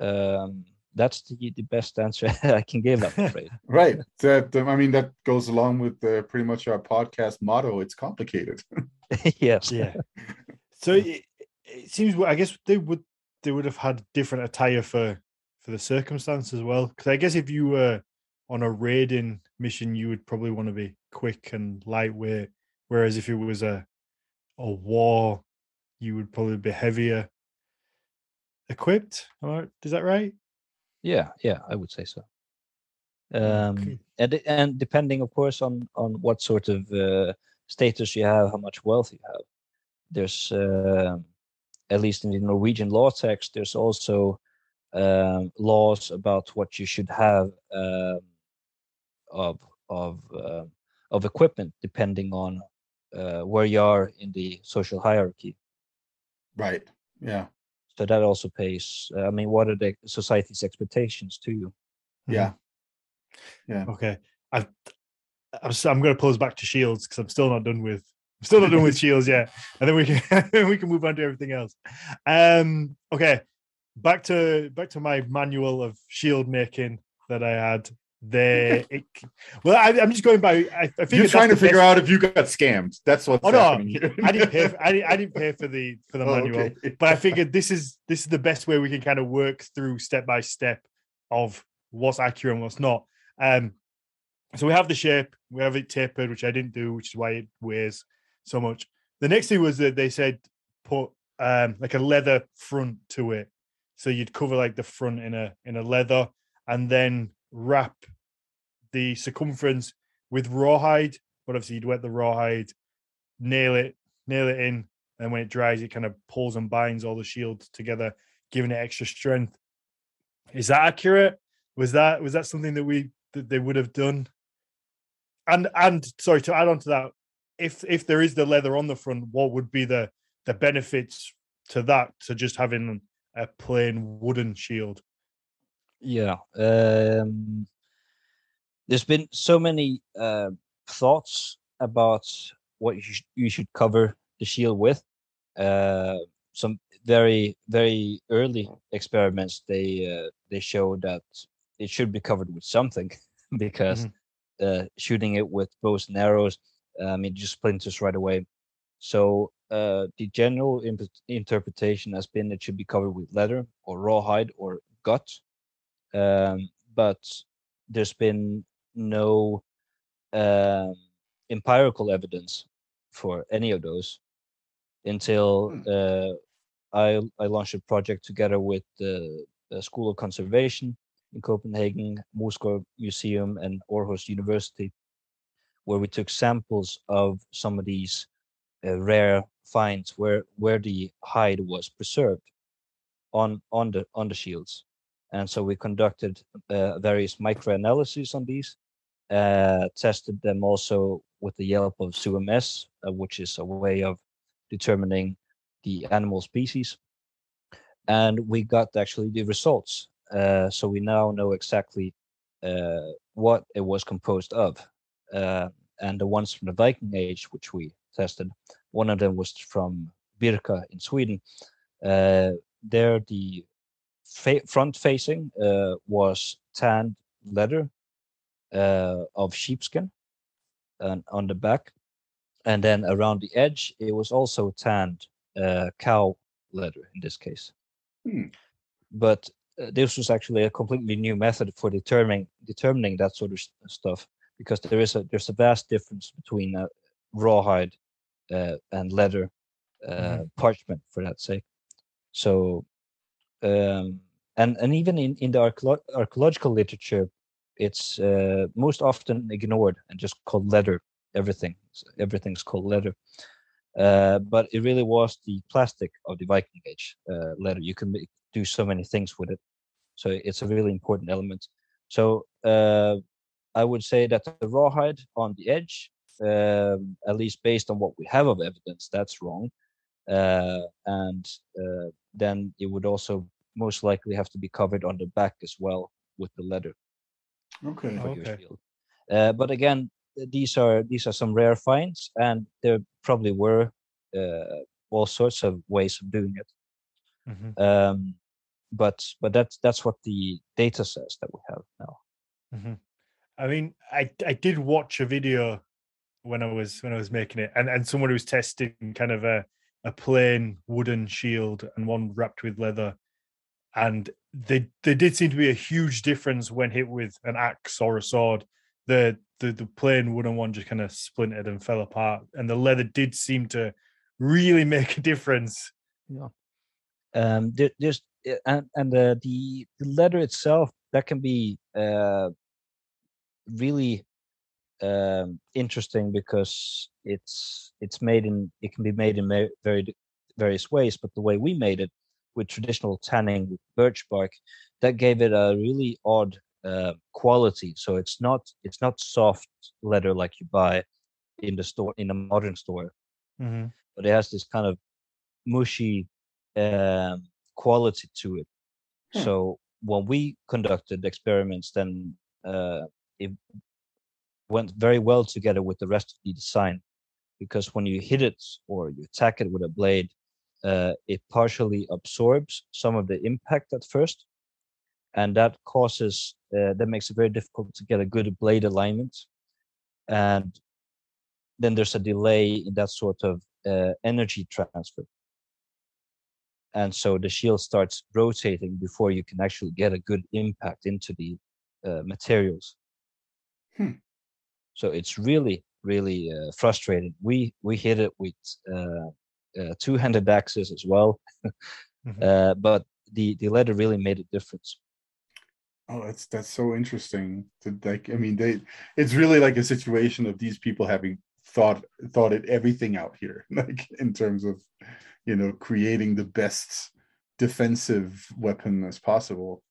um, that's the, the best answer I can give, I'm afraid. Right. That I mean, that goes along with uh, pretty much our podcast motto. It's complicated. Yes. Yeah. So. It, It seems, I guess they would they would have had different attire for, for the circumstance as well. Because I guess if you were on a raiding mission, you would probably want to be quick and lightweight. Whereas if it was a a war, you would probably be heavier equipped. Is that right? Yeah, yeah, I would say so. Um, okay. and and depending, of course, on on what sort of uh, status you have, how much wealth you have. There's uh, at least in the Norwegian law text, there's also um, laws about what you should have um, of of uh, of equipment, depending on uh, where you are in the social hierarchy. Right. Yeah. So that also pays. I mean, what are the society's expectations to you? Yeah. Yeah. Okay. I I'm, I'm going to pause back to shields because I'm still not done with. I'm still not done with shields yet, and then we can we can move on to everything else. Um, okay, back to back to my manual of shield making that I had. There, it, well, I, I'm just going by. I, I You're trying to figure best. out if you got scammed. That's what's oh, no, happening here. I didn't pay. For, I, I didn't pay for the for the oh, manual, okay. But I figured this is this is the best way we can kind of work through step by step of what's accurate and what's not. Um, so we have the shape, we have it tapered, which I didn't do, which is why it weighs so much. The next thing was that they said put um like a leather front to it, so you'd cover like the front in a in a leather and then wrap the circumference with rawhide, but obviously you'd wet the rawhide, nail it nail it in, and when it dries it kind of pulls and binds all the shields together. giving it extra strength. Is that accurate? Was that was that something that we that they would have done? And and sorry, to add on to that, if if there is the leather on the front, what would be the the benefits to that to just having a plain wooden shield? Yeah, um, there's been so many uh, thoughts about what you should, you should cover the shield with. Uh, some very very early experiments they uh, they showed that it should be covered with something because mm-hmm. uh, shooting it with bows and arrows, um, it just splinters right away. So uh, the general imp- interpretation has been it should be covered with leather or rawhide or gut. Um, but there's been no uh, empirical evidence for any of those until uh, I, I launched a project together with the, the School of Conservation in Copenhagen, Moskva Museum, and Aarhus University, where we took samples of some of these uh, rare finds where where the hide was preserved on on the on the shields. And so we conducted uh, various microanalyses on these, uh, tested them also with the help of S U M S, uh, which is a way of determining the animal species. And we got actually the results. Uh, so we now know exactly uh, what it was composed of. Uh, and the ones from the Viking Age, which we tested, one of them was from Birka in Sweden. Uh, there the front-facing uh, was tanned leather uh, of sheepskin and on the back, and then around the edge it was also tanned uh, cow leather in this case. Hmm. But uh, this was actually a completely new method for determining determining that sort of st- stuff because there is a there's a vast difference between uh, rawhide uh, and leather uh, mm-hmm. parchment for that sake. So. Um, and, and even in, in the archeolo- archaeological literature, it's uh, most often ignored and just called leather. Everything, everything's called leather. Uh, but it really was the plastic of the Viking Age uh, leather. You can make, do so many things with it. So it's a really important element. So uh, I would say that the rawhide on the edge, uh, at least based on what we have of evidence, that's wrong. Uh, and uh, then it would also most likely have to be covered on the back as well with the leather. Okay. okay. Uh, but again, these are these are some rare finds, and there probably were uh, all sorts of ways of doing it. Mm-hmm. Um, but but that's that's what the data says that we have now. Mm-hmm. I mean, I I did watch a video when I was when I was making it, and and someone who was testing kind of a. a plain wooden shield and one wrapped with leather, and they there did seem to be a huge difference when hit with an axe or a sword. The the, the plain wooden one just kind of splintered and fell apart, and the leather did seem to really make a difference. Yeah. um there, there's and and uh, the the leather itself that can be uh really um interesting because it's it's made in it can be made in very various ways, but the way we made it with traditional tanning with birch bark, that gave it a really odd uh, quality. So it's not it's not soft leather like you buy in the store in a modern store, mm-hmm. but it has this kind of mushy um, quality to it. Hmm. So when we conducted experiments, then uh, it went very well together with the rest of the design, because when you hit it or you attack it with a blade, uh, it partially absorbs some of the impact at first, and that causes uh, that makes it very difficult to get a good blade alignment. And then there's a delay in that sort of uh, energy transfer, and so the shield starts rotating before you can actually get a good impact into the uh, materials. Hmm. So it's really, really uh, frustrating. We we hit it with uh, uh, two-handed axes as well, mm-hmm. uh, but the, the leather really made a difference. Oh, that's that's so interesting. To, like, I mean, they it's really like a situation of these people having thought thought it everything out here, like in terms of, you know, creating the best defensive weapon as possible.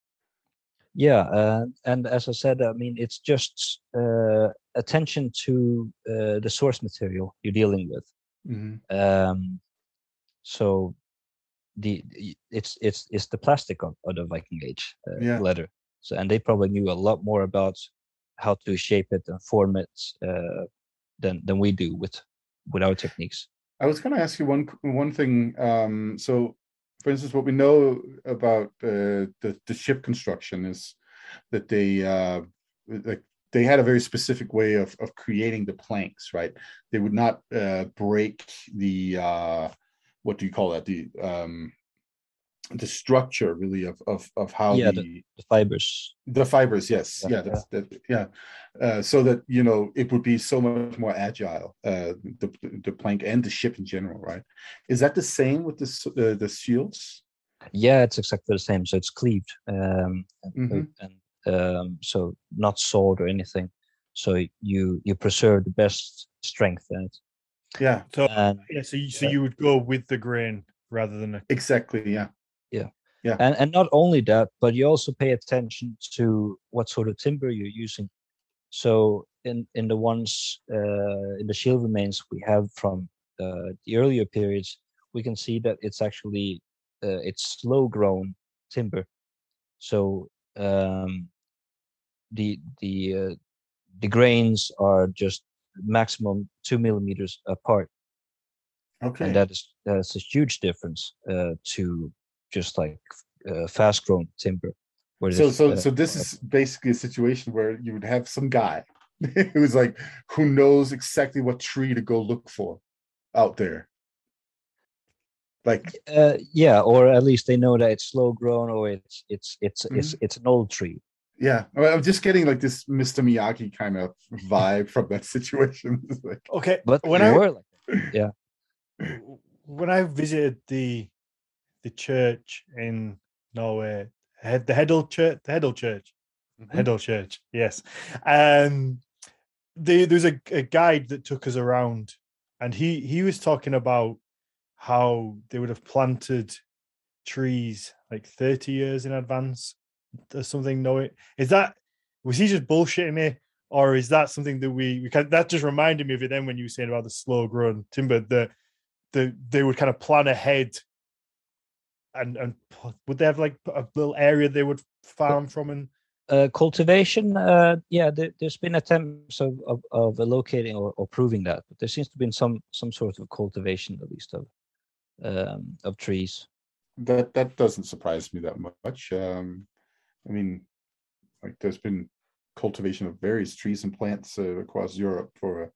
Yeah, uh, and as I said, I mean, it's just uh, attention to uh, the source material you're dealing with. Mm-hmm. Um, so the it's it's it's the plastic of, of the Viking Age uh, yeah. leather. So, and they probably knew a lot more about how to shape it and form it uh, than than we do with with our techniques. I was going to ask you one one thing. Um, so, for instance, what we know about uh, the the ship construction is that they uh, like they had a very specific way of of creating the planks, right? They would not uh, break the uh, what do you call that? The um, the structure really of of of how yeah, the, the, the fibers the fibers yes yeah yeah, that's, yeah. That, yeah. Uh, so that you know it would be so much more agile, uh the the plank and the ship in general, right? Is that the same with the uh, the shields? Yeah, it's exactly the same. So it's cleaved, um and, mm-hmm. and um so not sawed or anything, so you you preserve the best strength in it. Yeah, so and, yeah so you, so yeah. you would go with the grain rather than a- exactly yeah Yeah, yeah, and and not only that, but you also pay attention to what sort of timber you're using. So in in the ones uh, in the shield remains we have from uh, the earlier periods, we can see that it's actually uh, it's slow grown timber. So um, the the uh, the grains are just maximum two millimeters apart. Okay, and that is that's a huge difference uh, to just like uh, fast-grown timber. So, so, uh, so this is basically a situation where you would have some guy who's like, who knows exactly what tree to go look for out there. Like, uh, yeah, or at least they know that it's slow-grown or it's it's it's mm-hmm. it's it's an old tree. Yeah, I mean, I'm just getting like this Mister Miyagi kind of vibe from that situation. Like, okay, but when I were like, yeah, when I visited the. The church in Norway, the Heddal Church, the Heddal Church, mm-hmm. Heddal Church, yes. Um, the, there was a, a guide that took us around, and he he was talking about how they would have planted trees like thirty years in advance or something. No, it is that was he just bullshitting me, or is that something that we we can, that just reminded me of it then when you were saying about the slow growing timber, that the they would kind of plan ahead. And, and would they have like a little area they would farm from? And uh, cultivation, uh, yeah, there, there's been attempts of of, of locating or, or proving that, but there seems to have been some some sort of cultivation at least of um, of trees. That that doesn't surprise me that much. Um, I mean, like there's been cultivation of various trees and plants uh, across Europe for. Uh,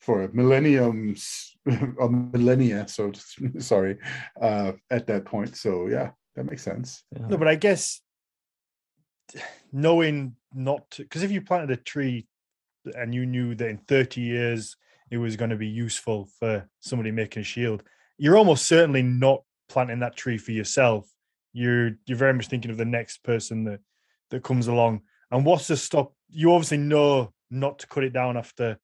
for a millennium a millennia so sorry uh at that point, so yeah, that makes sense. Yeah. No, but I guess knowing not to, because if you planted a tree and you knew that in thirty years it was going to be useful for somebody making a shield, you're almost certainly not planting that tree for yourself. You're you're very much thinking of the next person that that comes along, and what's to stop you obviously know not to cut it down after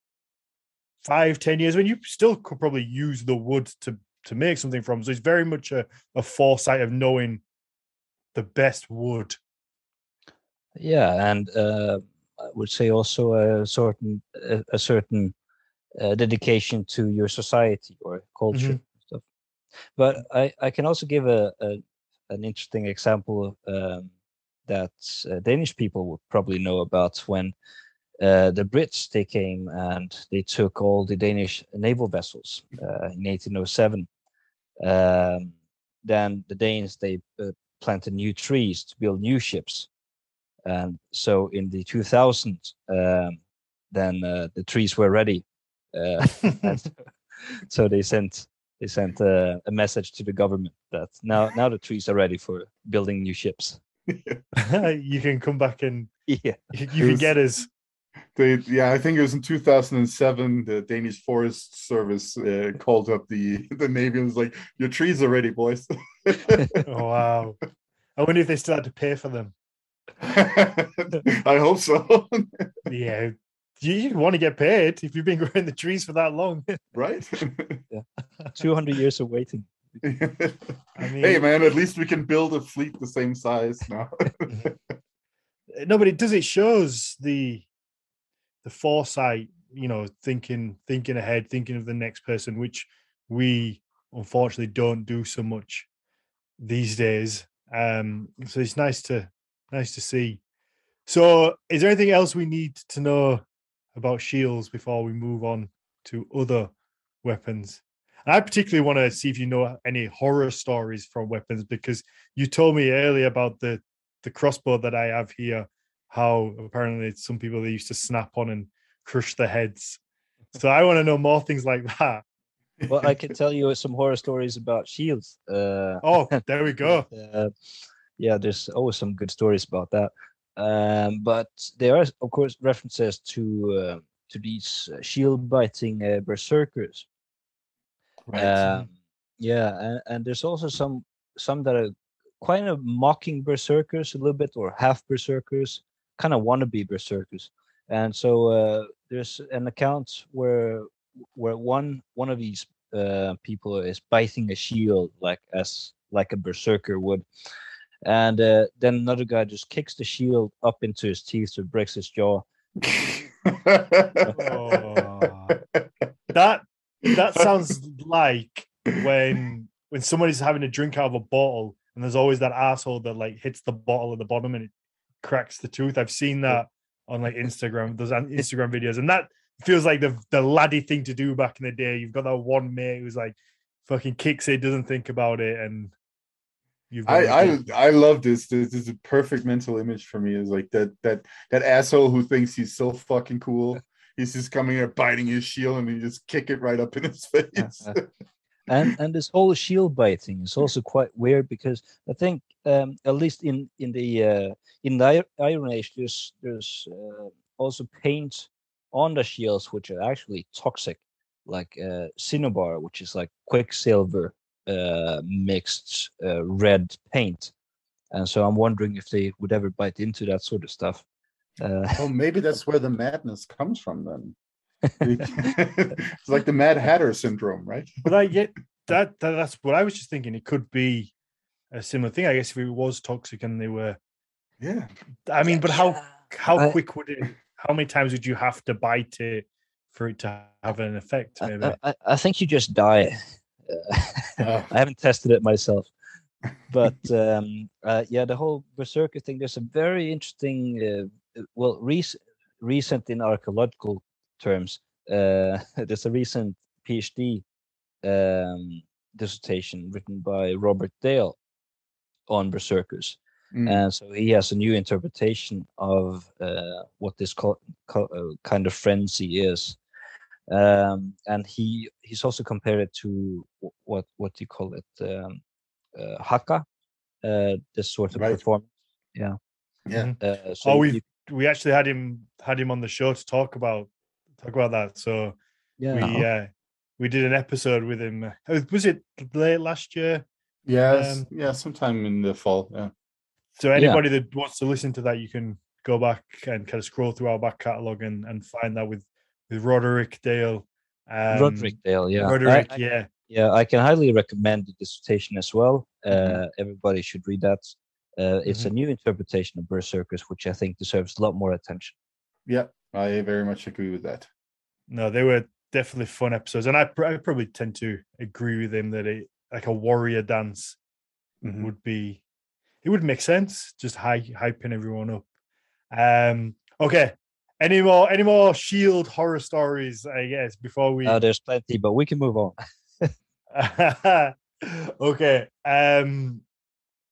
Five, ten years, when you still could probably use the wood to to make something from. So it's very much a, a foresight of knowing the best wood. Yeah, and uh, I would say also a certain a, a certain uh, dedication to your society or culture. Mm-hmm. And stuff. But I, I can also give a, a an interesting example um, that uh, Danish people would probably know about when. Uh, the Brits, they came and they took all the Danish naval vessels uh, in eighteen oh seven. Um, then the Danes, they uh, planted new trees to build new ships. And so in the two thousands, um, then uh, the trees were ready. Uh, and so they sent they sent uh, a message to the government that now, now the trees are ready for building new ships. You can come back and yeah. you, you can get us. They, yeah, I think it was in two thousand seven, the Danish Forest Service uh, called up the, the Navy and was like, your trees are ready, boys. Oh, wow. I wonder if they still had to pay for them. I hope so. Yeah, you want to get paid if you've been growing the trees for that long. Right? Yeah. two hundred years of waiting. I mean, hey man, at least we can build a fleet the same size now. No, but it does. It shows the the foresight, you know, thinking thinking ahead, thinking of the next person, which we unfortunately don't do so much these days. Um, so it's nice to nice to see. So, is there anything else we need to know about shields before we move on to other weapons? And I particularly want to see if you know any horror stories from weapons, because you told me earlier about the the crossbow that I have here, how apparently some people they used to snap on and crush their heads. So I want to know more things like that. Well, I can tell you some horror stories about shields. Uh, oh, there we go. Uh, yeah, there's always some good stories about that. Um, but there are, of course, references to uh, to these shield-biting uh, berserkers. Right. Uh, yeah, and, and there's also some some that are kind of mocking berserkers a little bit, or half berserkers, kind of wannabe berserkers. And so uh, there's an account where where one one of these uh, people is biting a shield like as like a berserker would, and uh, then another guy just kicks the shield up into his teeth so it breaks his jaw. Oh. That that sounds like when when somebody's having a drink out of a bottle, and there's always that asshole that like hits the bottle at the bottom and it cracks the tooth. I've seen that on like Instagram, those Instagram videos, and that feels like the the laddie thing to do back in the day. You've got that one mate who's like fucking kicks it, doesn't think about it, and you've. I I, I love this. This is a perfect mental image for me. Is like that that that asshole who thinks he's so fucking cool. He's just coming here biting his shield, and you just kick it right up in his face. And and this whole shield biting is also quite weird, because I think um, at least in in the uh, in the Iron Age there's there's uh, also paint on the shields which are actually toxic, like uh, cinnabar, which is like quicksilver uh, mixed uh, red paint. And so I'm wondering if they would ever bite into that sort of stuff. Uh, well, maybe that's where the madness comes from then. It's like the Mad Hatter syndrome, right? But I get that, that that's what I was just thinking. It could be a similar thing, I guess, if it was toxic and they were. Yeah, I mean, but how how I, quick would it, how many times would you have to bite it for it to have an effect? Maybe I, I, I think you just die. uh. I haven't tested it myself, but um uh, yeah, the whole berserker thing, there's a very interesting uh, well rec- recent in archaeological terms, uh, there's a recent PhD um, dissertation written by Robert Dale on berserkers, mm. and so he has a new interpretation of uh, what this co- co- uh, kind of frenzy is, um, and he he's also compared it to what what do you call it, um, uh, haka, uh, this sort of right. performance. Yeah, yeah. Uh, so oh, we we actually had him had him on the show to talk about. Talk about that. So yeah, we uh, we did an episode with him. Was it late last year? Yes, um, yeah, sometime in the fall. Yeah. So anybody yeah. that wants to listen to that, you can go back and kind of scroll through our back catalogue and, and find that with, with Roderick Dale. Um, Roderick Dale, yeah, Roderick, I, I, yeah, yeah. I can highly recommend the dissertation as well. Uh, mm-hmm. Everybody should read that. Uh, it's mm-hmm. a new interpretation of berserkers, which I think deserves a lot more attention. Yeah. I very much agree with that. No, they were definitely fun episodes, and I, pr- I probably tend to agree with him that it, like a warrior dance mm-hmm. would be, it would make sense, just high, hyping everyone up. Um, okay, any more any more shield horror stories? I guess before we. Oh, there's plenty, but we can move on. Okay, um,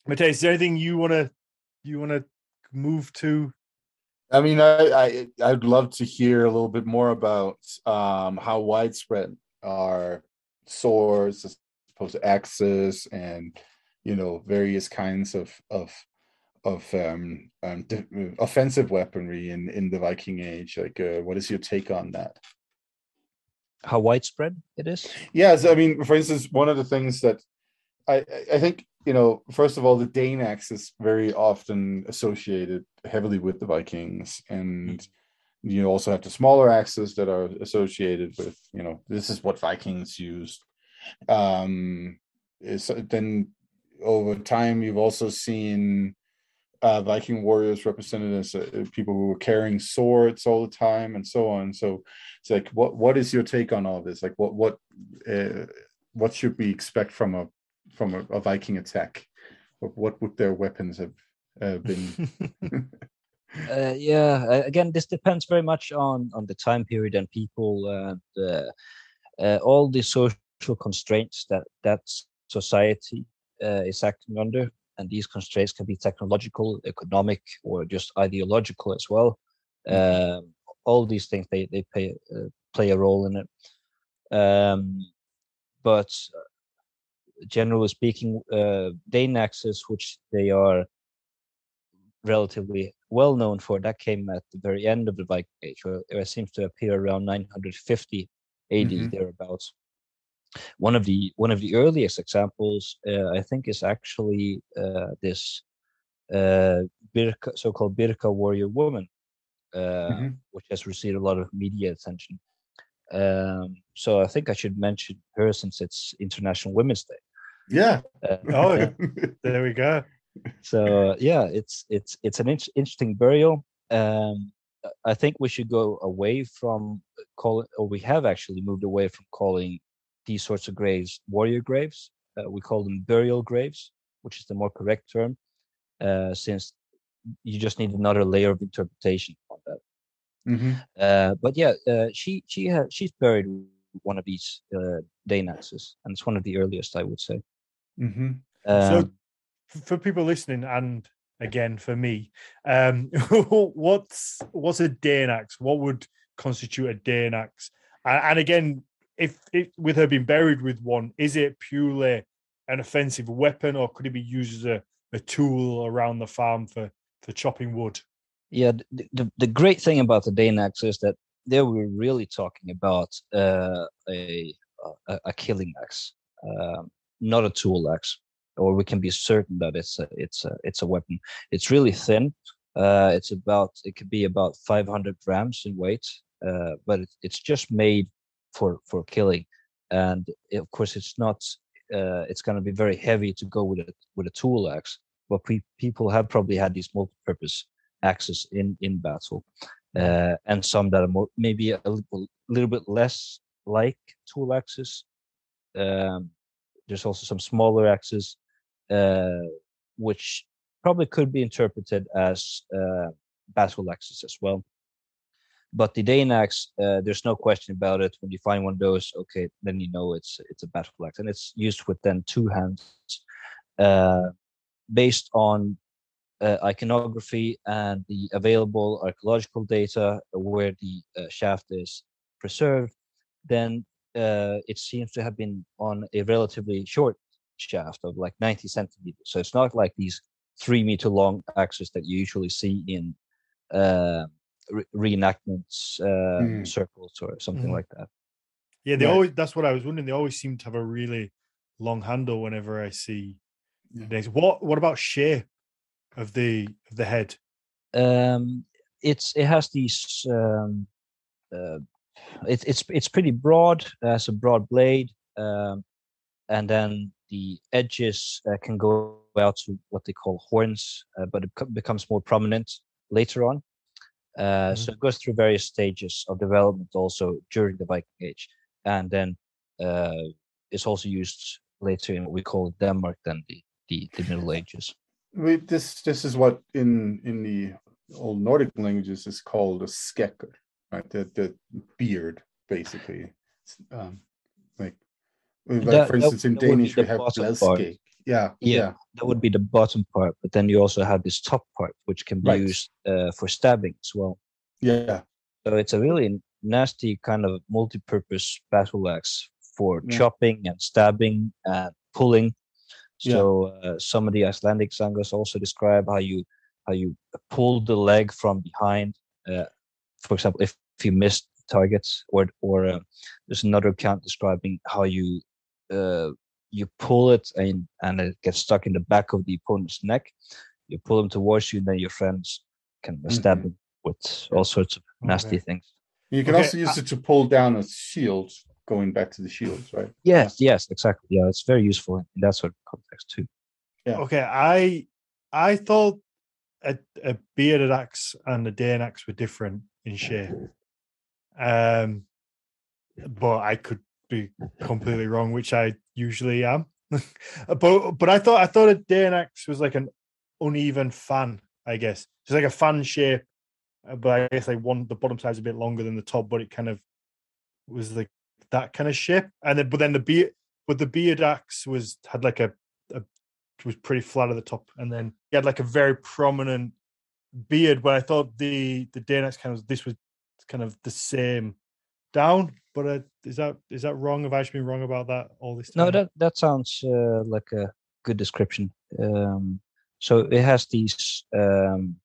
Mathias, is there anything you wanna you wanna move to? I mean, I, I I'd love to hear a little bit more about um, how widespread are swords as opposed to axes, and you know various kinds of of of um, um, offensive weaponry in, in the Viking Age. Like, uh, what is your take on that? How widespread it is? Yes, I mean, for instance, one of the things that I I think. You know, first of all, the Dane axe is very often associated heavily with the Vikings, and you also have the smaller axes that are associated with, you know, this is what Vikings used. Um, so then over time you've also seen uh, Viking warriors represented as uh, people who were carrying swords all the time and so on. So it's like, what what is your take on all this? Like, what what uh, what should we expect from a from a, a Viking attack? What would their weapons have uh, been? uh, yeah, again, this depends very much on on the time period and people and uh, uh, all the social constraints that that society uh, is acting under. And these constraints can be technological, economic, or just ideological as well. Mm-hmm. Um, all these things they they play uh, play a role in it. Um, but generally speaking, uh, Dane axis, which they are relatively well known for, that came at the very end of the Viking Age, or it seems to appear around nine hundred fifty A D, mm-hmm. thereabouts. One of the one of the earliest examples, uh, I think, is actually uh, this uh, Birka, so-called Birka warrior woman, uh, mm-hmm. which has received a lot of media attention. Um, so I think I should mention her since it's International Women's Day. Yeah. Uh, oh, yeah. There we go. So uh, yeah, it's it's it's an in- interesting burial. Um, I think we should go away from calling, or we have actually moved away from calling these sorts of graves warrior graves. Uh, we call them burial graves, which is the more correct term, uh, since you just need another layer of interpretation on that. Mm-hmm. Uh, but yeah, uh, she she has she's buried with one of these uh, Dane axes, and it's one of the earliest, I would say. Mm-hmm. Um, so, for people listening, and again for me, um, what's what's a Dane axe? What would constitute a Dane axe? And, and again, if, if with her being buried with one, is it purely an offensive weapon, or could it be used as a, a tool around the farm for, for chopping wood? Yeah, the, the the great thing about the Dane axe is that there we're really talking about uh, a, a a killing axe, um, not a tool axe, or we can be certain that it's a, it's a, it's a weapon. It's really thin. Uh, it's about it could be about five hundred grams in weight, uh, but it, it's just made for for killing, and it, of course it's not. Uh, it's going to be very heavy to go with a with a tool axe. But we, people have probably had these multi-purpose axes in in battle, uh, and some that are more maybe a little, little bit less like tool axes. Um, there's also some smaller axes, uh, which probably could be interpreted as uh, battle axes as well. But the Dane axe, uh, there's no question about it. When you find one of those, okay, then you know it's it's a battle axe, and it's used with then two hands, uh, based on Uh, iconography and the available archaeological data where the uh, shaft is preserved, then uh, it seems to have been on a relatively short shaft of like ninety centimeters. So it's not like these three meter long axes that you usually see in uh, re- reenactments, uh, mm. circles or something mm. like that. Yeah, they yeah. always. That's what I was wondering. They always seem to have a really long handle whenever I see yeah. these. What What about shape of the of the head? Um, it's it has these. Um, uh, it's it's it's pretty broad. It has a broad blade, um, and then the edges uh, can go out to what they call horns, uh, but it becomes more prominent later on. Uh, mm-hmm. So it goes through various stages of development, also during the Viking Age, and then uh, it's also used later in what we call Denmark, then the the, the Middle Ages. We, this this is what in in the old Nordic languages is called a skekker, right? The the beard, basically. Um, like, like that, for instance, that, in that Danish we have bladskæg. Yeah, yeah, yeah, that would be the bottom part. But then you also have this top part, which can be right. used uh, for stabbing as well. Yeah. So it's a really nasty kind of multi-purpose battle axe for yeah. chopping and stabbing and pulling. So yeah. uh, some of the Icelandic sagas also describe how you how you pull the leg from behind. Uh, for example, if, if you missed targets, or or uh, there's another account describing how you uh, you pull it and and it gets stuck in the back of the opponent's neck. You pull them towards you, and then your friends can stab mm-hmm. them with all sorts of nasty okay. things. You can okay. also use it to pull down a shield going back to the shields, right? Yes, yes, exactly. Yeah, it's very useful in that sort of context too. Yeah. Okay, I I thought a, a bearded axe and a Dane axe were different in shape, um, but I could be completely wrong, which I usually am. but but I thought I thought a Dane axe was like an uneven fan, I guess. It's like a fan shape, but I guess like one the bottom side's a bit longer than the top, but it kind of was like that kind of shape. And then but then the beard but the beard axe was had like a, a was pretty flat at the top, and then he had like a very prominent beard. But I thought the the Dane axe kind of this was kind of the same down. But uh, is that is that wrong? Have I just been wrong about that all this time? No, that that sounds uh, like a good description. Um, so it has these um,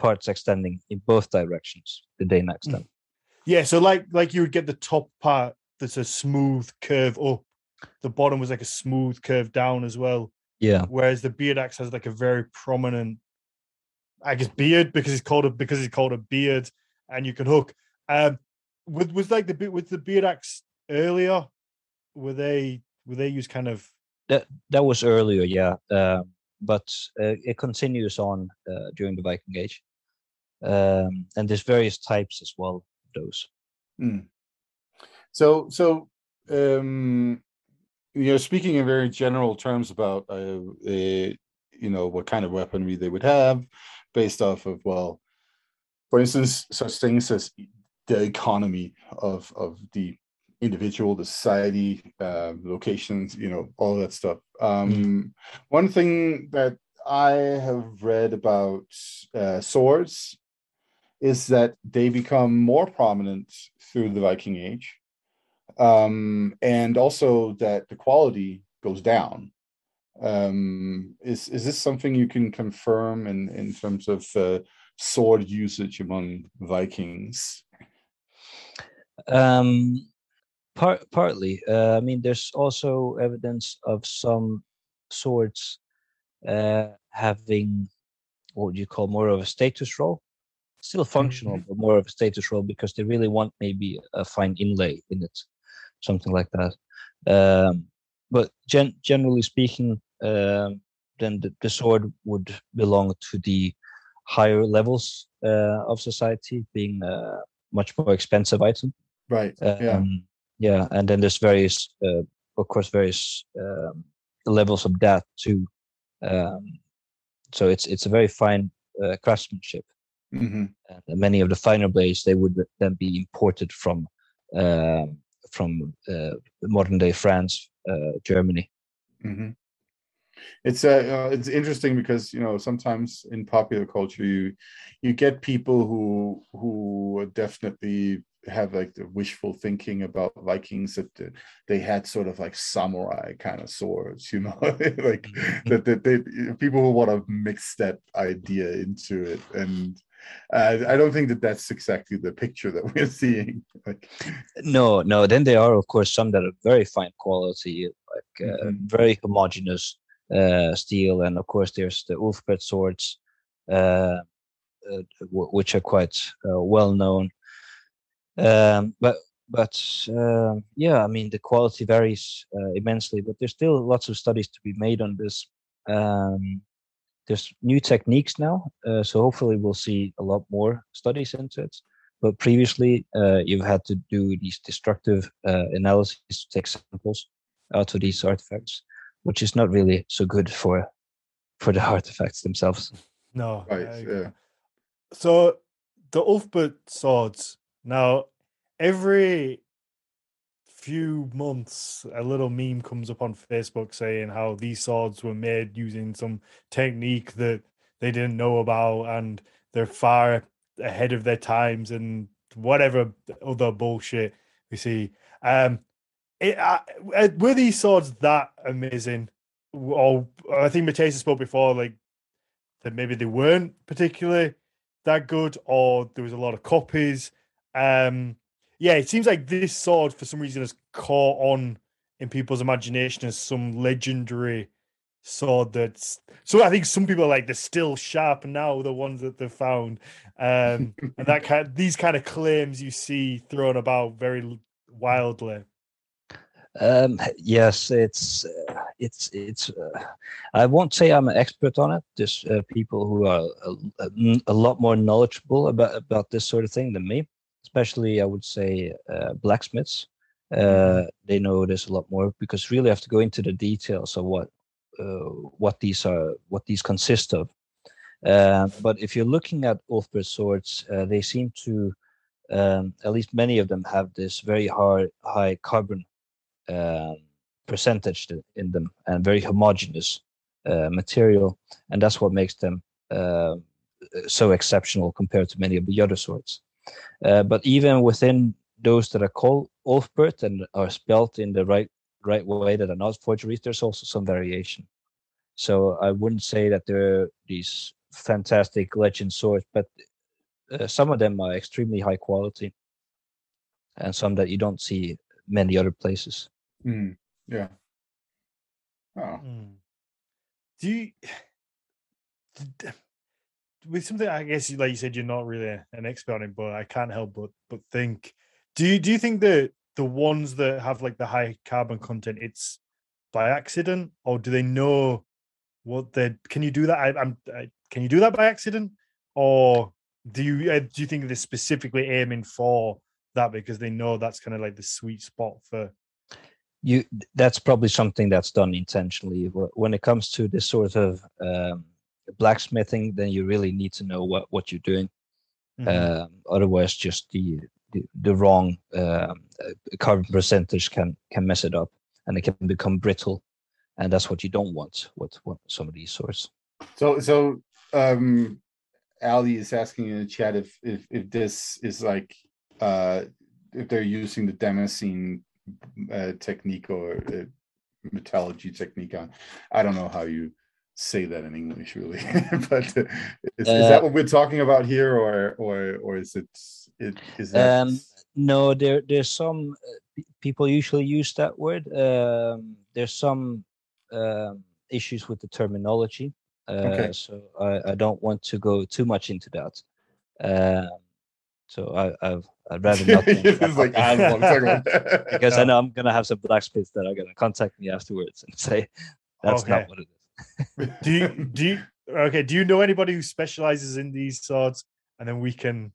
parts extending in both directions. The Dane axe. Mm. Yeah, so like like you would get the top part that's a smooth curve up. The bottom was like a smooth curve down as well. Yeah. Whereas the beard axe has like a very prominent, I guess, beard because it's called a because it's called a beard, and you can hook. Um, With was like the with the beard axe earlier, were they were they used kind of that that was earlier, yeah. Um, but uh, it continues on uh, during the Viking Age, um, and there's various types as well of those. Mm. So so um, you know, speaking in very general terms about uh, uh, you know, what kind of weaponry they would have, based off of, well, for instance, such things as the economy of of the individual, the society, uh, locations, you know, all that stuff. Um, mm. One thing that I have read about uh, swords is that they become more prominent through the Viking Age, um, and also that the quality goes down. Um, is is this something you can confirm in in terms of uh, sword usage among Vikings? Um, part, partly. Uh, I mean, there's also evidence of some swords uh, having what would you call more of a status role, still functional, but more of a status role because they really want maybe a fine inlay in it, something like that. Um, but gen- generally speaking, uh, then the, the sword would belong to the higher levels uh, of society, being a much more expensive item. Right. Yeah. Um, yeah, and then there's various, uh, of course, various um, levels of that too. Um, so it's it's a very fine uh, craftsmanship. Mm-hmm. And many of the finer blades, they would then be imported from uh, from uh, modern day France, uh, Germany. Mm-hmm. It's uh, uh, it's interesting because, you know, sometimes in popular culture you you get people who who definitely have like the wishful thinking about Vikings that they had sort of like samurai kind of swords, you know, like that, that they people who want to mix that idea into it, and uh, I don't think that that's exactly the picture that we're seeing. Like, no, no. Then there are of course some that are very fine quality, like uh, mm-hmm. very homogeneous uh, steel, and of course there's the Ulfbert swords, uh, uh, w- which are quite uh, well known. Um, but but uh, yeah, I mean the quality varies uh, immensely. But there's still lots of studies to be made on this. Um, there's new techniques now, uh, so hopefully we'll see a lot more studies into it. But previously, uh, you've had to do these destructive uh, analyses to take samples out of these artifacts, which is not really so good for for the artifacts themselves. No, right? Yeah. So the Ulfbert swords. Now, every few months, a little meme comes up on Facebook saying how these swords were made using some technique that they didn't know about, and they're far ahead of their times, and whatever other bullshit we see. Um, it, uh, were these swords that amazing? Or I think Mathias spoke before, like that maybe they weren't particularly that good, or there was a lot of copies. Um, yeah, it seems like this sword, for some reason, has caught on in people's imagination as some legendary sword that's... So I think some people are like, they're still sharp now, the ones that they've found. Um, and that kind of, these kind of claims you see thrown about very wildly. Um, yes, it's uh, it's it's. Uh, I won't say I'm an expert on it. There's uh, people who are a, a lot more knowledgeable about about this sort of thing than me. Especially, I would say uh, blacksmiths. Uh, they know this a lot more, because really I have to go into the details of what uh, what these are, what these consist of. Uh, but if you're looking at Ulfberht swords, uh, they seem to, um, at least many of them, have this very hard, high carbon uh, percentage in them, and very homogeneous uh, material, and that's what makes them uh, so exceptional compared to many of the other swords. Uh, but even within those that are called Ulfberht and are spelt in the right right way, that are not forgeries, there's also some variation. So I wouldn't say that there are these fantastic legend swords, but uh, some of them are extremely high quality, and some that you don't see many other places. Mm, yeah. Oh. Mm. Do you? With something, I guess, like you said, you're not really an expert in, but I can't help but but think. Do you do you think that the ones that have like the high carbon content, it's by accident, or do they know what they can you do that? I, I'm I, can you do that by accident, or do you uh, do you think they're specifically aiming for that because they know that's kind of like the sweet spot for you? That's probably something that's done intentionally. When it comes to this sort of um, blacksmithing, then you really need to know what what you're doing. Mm-hmm. Um, otherwise, just the the, the wrong um, carbon percentage can can mess it up, and it can become brittle, and that's what you don't want with, with some of these swords. So, so um, Ali is asking in the chat if if, if this is like uh, if they're using the Damascene uh, technique or uh, metallurgy technique. On, I don't know how you say that in English, really, but uh, is, is that what we're talking about here, or or or is it? it is that... Um, no, there there's some uh, people usually use that word. Um, there's some uh, issues with the terminology, uh, okay. so I, I don't want to go too much into that. Uh, so I, I've I'd rather not. Like, I don't talk about that. Because I know I'm gonna have some blacksmiths that are gonna contact me afterwards and say that's okay. Not what it is. do you do you okay do you know anybody who specializes in these swords, and then we can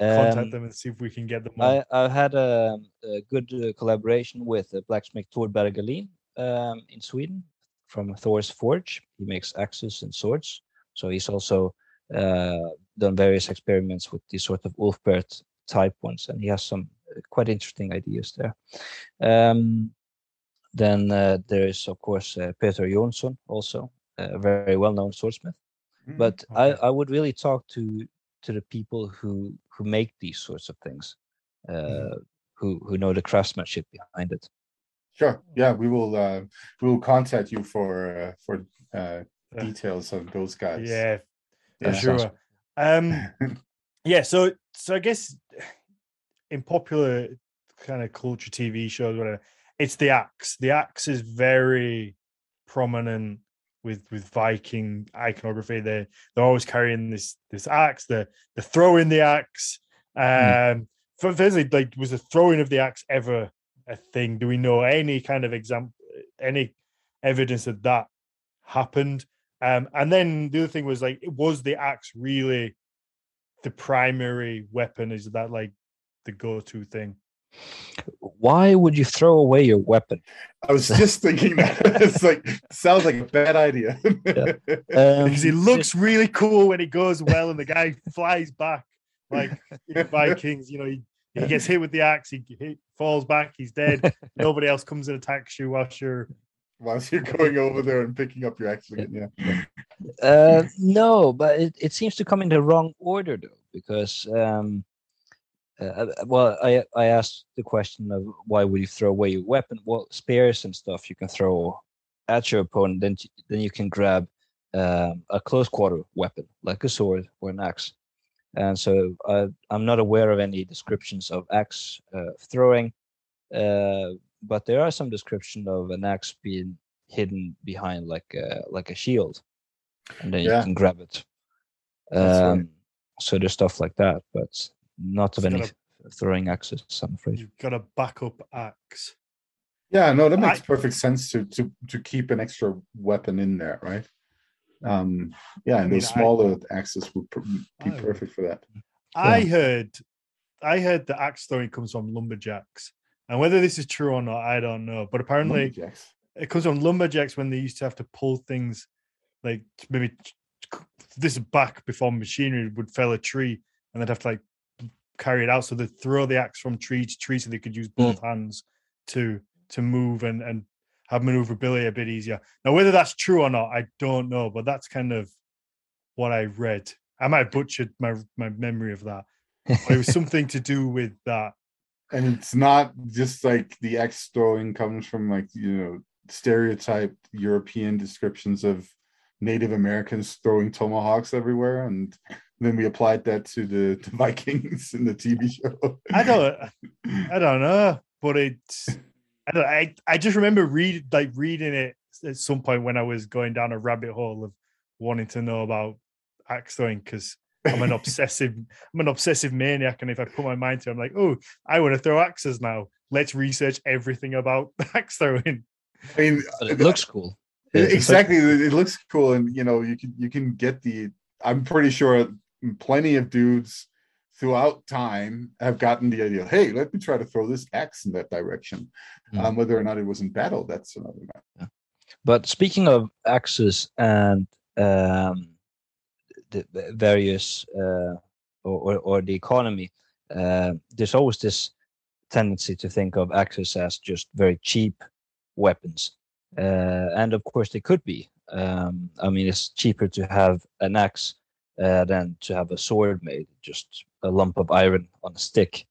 contact um, them and see if we can get them on. I, I've had a, a good uh, collaboration with uh, blacksmith Tord Bergelin um, in Sweden from Thor's Forge. He makes axes and swords, so he's also uh, done various experiments with these sort of Ulfberht type ones, and he has some quite interesting ideas there. um, Then uh, there is, of course, uh, Peter Jonsson, also a very well-known swordsmith. Mm, but okay. I, I would really talk to to the people who who make these sorts of things, uh, mm. who who know the craftsmanship behind it. Sure. Yeah, we will uh, we will contact you for uh, for uh, details on those guys. Yeah, yeah. For sure. Um, yeah. So so I guess in popular kind of culture, T V shows, whatever, it's the axe. The axe is very prominent with with Viking iconography. They they're always carrying this this axe. They they're throwing the axe. Um, mm. for, for instance, like, was the throwing of the axe ever a thing? Do we know any kind of example, any evidence that that happened? Um, and then the other thing was, like, was the axe really the primary weapon? Is that like the go-to thing? Why would you throw away your weapon? I was just thinking that. It's like, sounds like a bad idea. Yeah. Um, because it looks really cool when it goes well and the guy flies back. Like in Vikings, you know, he, he gets hit with the axe, he, he falls back, he's dead. Nobody else comes and attacks you whilst you're whilst you're going over there and picking up your axe again. Yeah. Uh, no, but it, it seems to come in the wrong order though, because um Uh, well, I I asked the question of why would you throw away your weapon? Well, spears and stuff you can throw at your opponent. Then then you can grab um, a close quarter weapon like a sword or an axe. And so I, I'm not aware of any descriptions of axe uh, throwing, uh, but there are some description of an axe being hidden behind like a, like a shield, and then yeah. you can grab it. Um, so there's stuff like that, but. Not of any a, throwing axes, I'm afraid. You've got a backup axe. Yeah, no, that makes I, perfect sense to to to keep an extra weapon in there, right? Um, yeah, and I mean, those smaller I, axes would per- be I, perfect for that. I yeah. heard, I heard the axe story comes from lumberjacks, and whether this is true or not, I don't know. But apparently, lumberjacks. It comes from lumberjacks when they used to have to pull things, like maybe this back before machinery would fell a tree, and they'd have to like carry it out. So they'd throw the axe from tree to tree, so they could use both mm. hands to. to move and, and have maneuverability a bit easier. Now, whether that's true or not, I don't know, but that's kind of what I read. I might have butchered my, my memory of that. But it was something to do with that. And it's not just like the axe throwing comes from like, you know, stereotyped European descriptions of Native Americans throwing tomahawks everywhere. And then we applied that to the, the Vikings in the T V show. I don't, I don't know, but it's... I, don't, I I just remember read like reading it at some point when I was going down a rabbit hole of wanting to know about axe throwing because I'm an obsessive I'm an obsessive maniac, and if I put my mind to it, I'm like, oh, I want to throw axes now. Let's research everything about axe throwing. I mean, but it looks cool. It, exactly, it looks cool, and you know, you can you can get the. I'm pretty sure plenty of dudes throughout time have gotten the idea, hey, let me try to throw this axe in that direction. Mm. Um, whether or not it was in battle, that's another matter. Yeah. But speaking of axes and um, the, the various, uh, or, or, or the economy, uh, there's always this tendency to think of axes as just very cheap weapons. Uh, and of course they could be. Um, I mean, it's cheaper to have an axe Uh, than to have a sword made, just a lump of iron on a stick.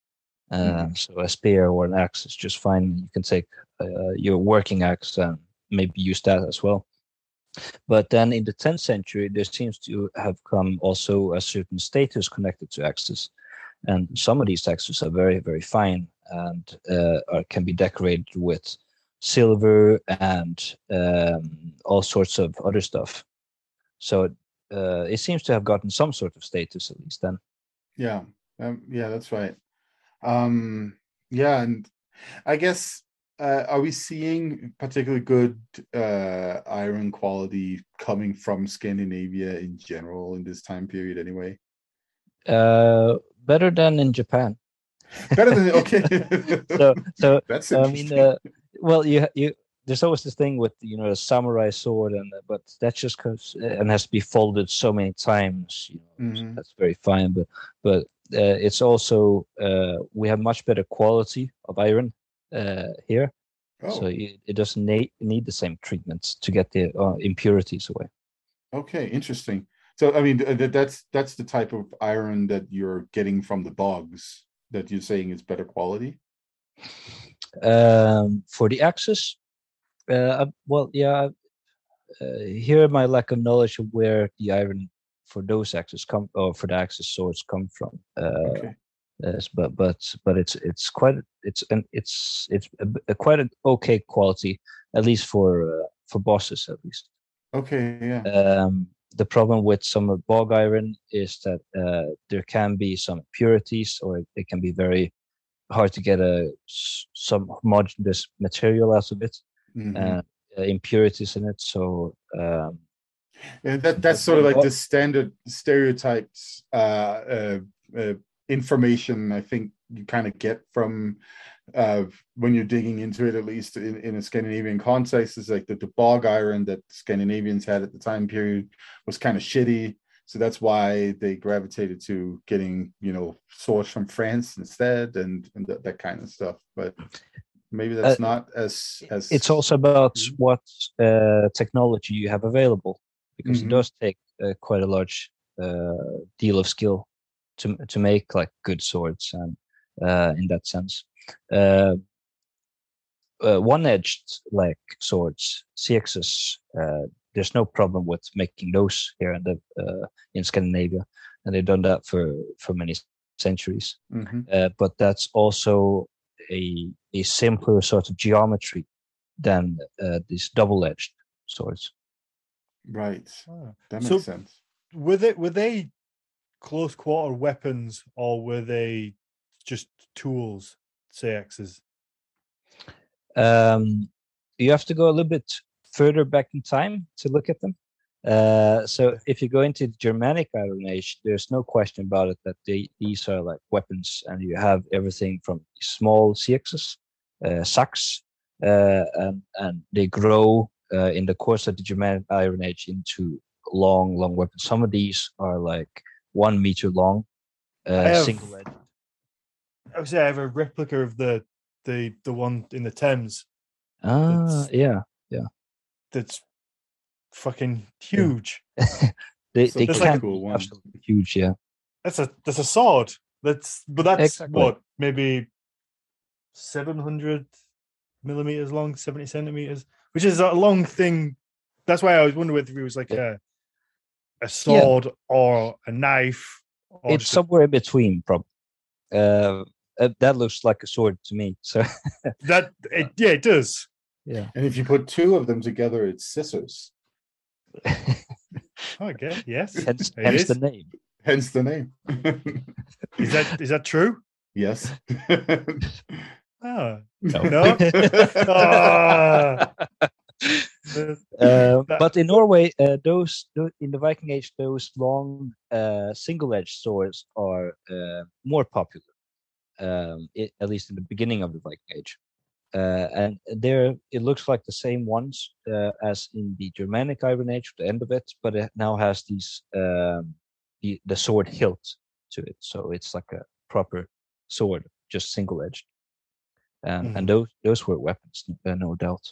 Uh, mm-hmm. So a spear or an axe is just fine. You can take uh, your working axe and maybe use that as well. But then in the tenth century, there seems to have come also a certain status connected to axes. And some of these axes are very, very fine and uh, are, can be decorated with silver and um, all sorts of other stuff. So Uh, it seems to have gotten some sort of status at least then. Yeah, um, yeah, that's right. Um, yeah, and I guess uh, are we seeing particularly good uh, iron quality coming from Scandinavia in general in this time period anyway? Uh, better than in Japan. Better than okay. so, so that's I mean, uh, well, you you. There's always this thing with, you know, a samurai sword, and but that's just because and has to be folded so many times. You know, mm-hmm. so that's very fine, but but uh, it's also uh, we have much better quality of iron uh, here, oh. so it, it doesn't na- need the same treatments to get the uh, impurities away. Okay, interesting. So I mean, th- that's that's the type of iron that you're getting from the bogs that you're saying is better quality. Um, for the axis. Uh, well, yeah, uh, here my lack of knowledge of where the iron for those axes come, or for the axis swords come from. Uh, okay. Yes, but but but it's it's quite it's an it's it's a, a quite an okay quality, at least for uh, for bosses at least. Okay. Yeah. Um, the problem with some of bog iron is that uh, there can be some impurities, or it, it can be very hard to get a some homogeneous material out of it. Mm-hmm. Uh, impurities in it, so um, yeah, that that's sort of like the standard stereotypes uh, uh, uh, information I think you kind of get from uh, when you're digging into it, at least in, in a Scandinavian context, is like that the bog iron that Scandinavians had at the time period was kind of shitty, so that's why they gravitated to getting, you know, sourced from France instead, and, and th- that kind of stuff, but maybe that's uh, not as, as... It's also about what uh, technology you have available, because mm-hmm. it does take uh, quite a large uh, deal of skill to to make like good swords, and uh, in that sense, uh, uh, one-edged like swords, C Xs, uh, there's no problem with making those here in the uh, in Scandinavia, and they've done that for for many centuries. Mm-hmm. Uh, but that's also a a simpler sort of geometry than uh, these double-edged swords. Right. Ah, that makes so sense. Were they, were they close-quarter weapons, or were they just tools, say axes? Um, you have to go a little bit further back in time to look at them. Uh, so if you go into the Germanic Iron Age, there's no question about it that they, these are like weapons, and you have everything from small axes, uh, sacks, uh, and, and they grow uh, in the course of the Germanic Iron Age into long, long weapons. Some of these are like one meter long, uh, have, single edge. I would say I have a replica of the the the one in the Thames. Ah, uh, yeah, yeah. That's fucking huge. Yeah. they so they can like, be absolutely huge, yeah. That's a that's a sword. That's but that's exactly. What maybe seven hundred millimeters long, seventy centimeters, which is a long thing. That's why I was wondering whether it was like yeah. a a sword yeah. or a knife. Or it's somewhere in between, probably. Uh, that looks like a sword to me. So that it, yeah, it does. Yeah, and if you put two of them together, it's scissors. Okay. Yes. Hence, hence the name. Hence the name. Is that is that true? Yes. Oh no. no? oh. Uh, but in Norway, uh, those in the Viking Age, those long uh, single-edged swords are uh, more popular, um, it, at least in the beginning of the Viking Age. Uh, and there, it looks like the same ones uh, as in the Germanic Iron Age, the end of it, but it now has these um, the, the sword hilt to it, so it's like a proper sword, just single-edged. Um, mm. And those those were weapons, uh, no doubt.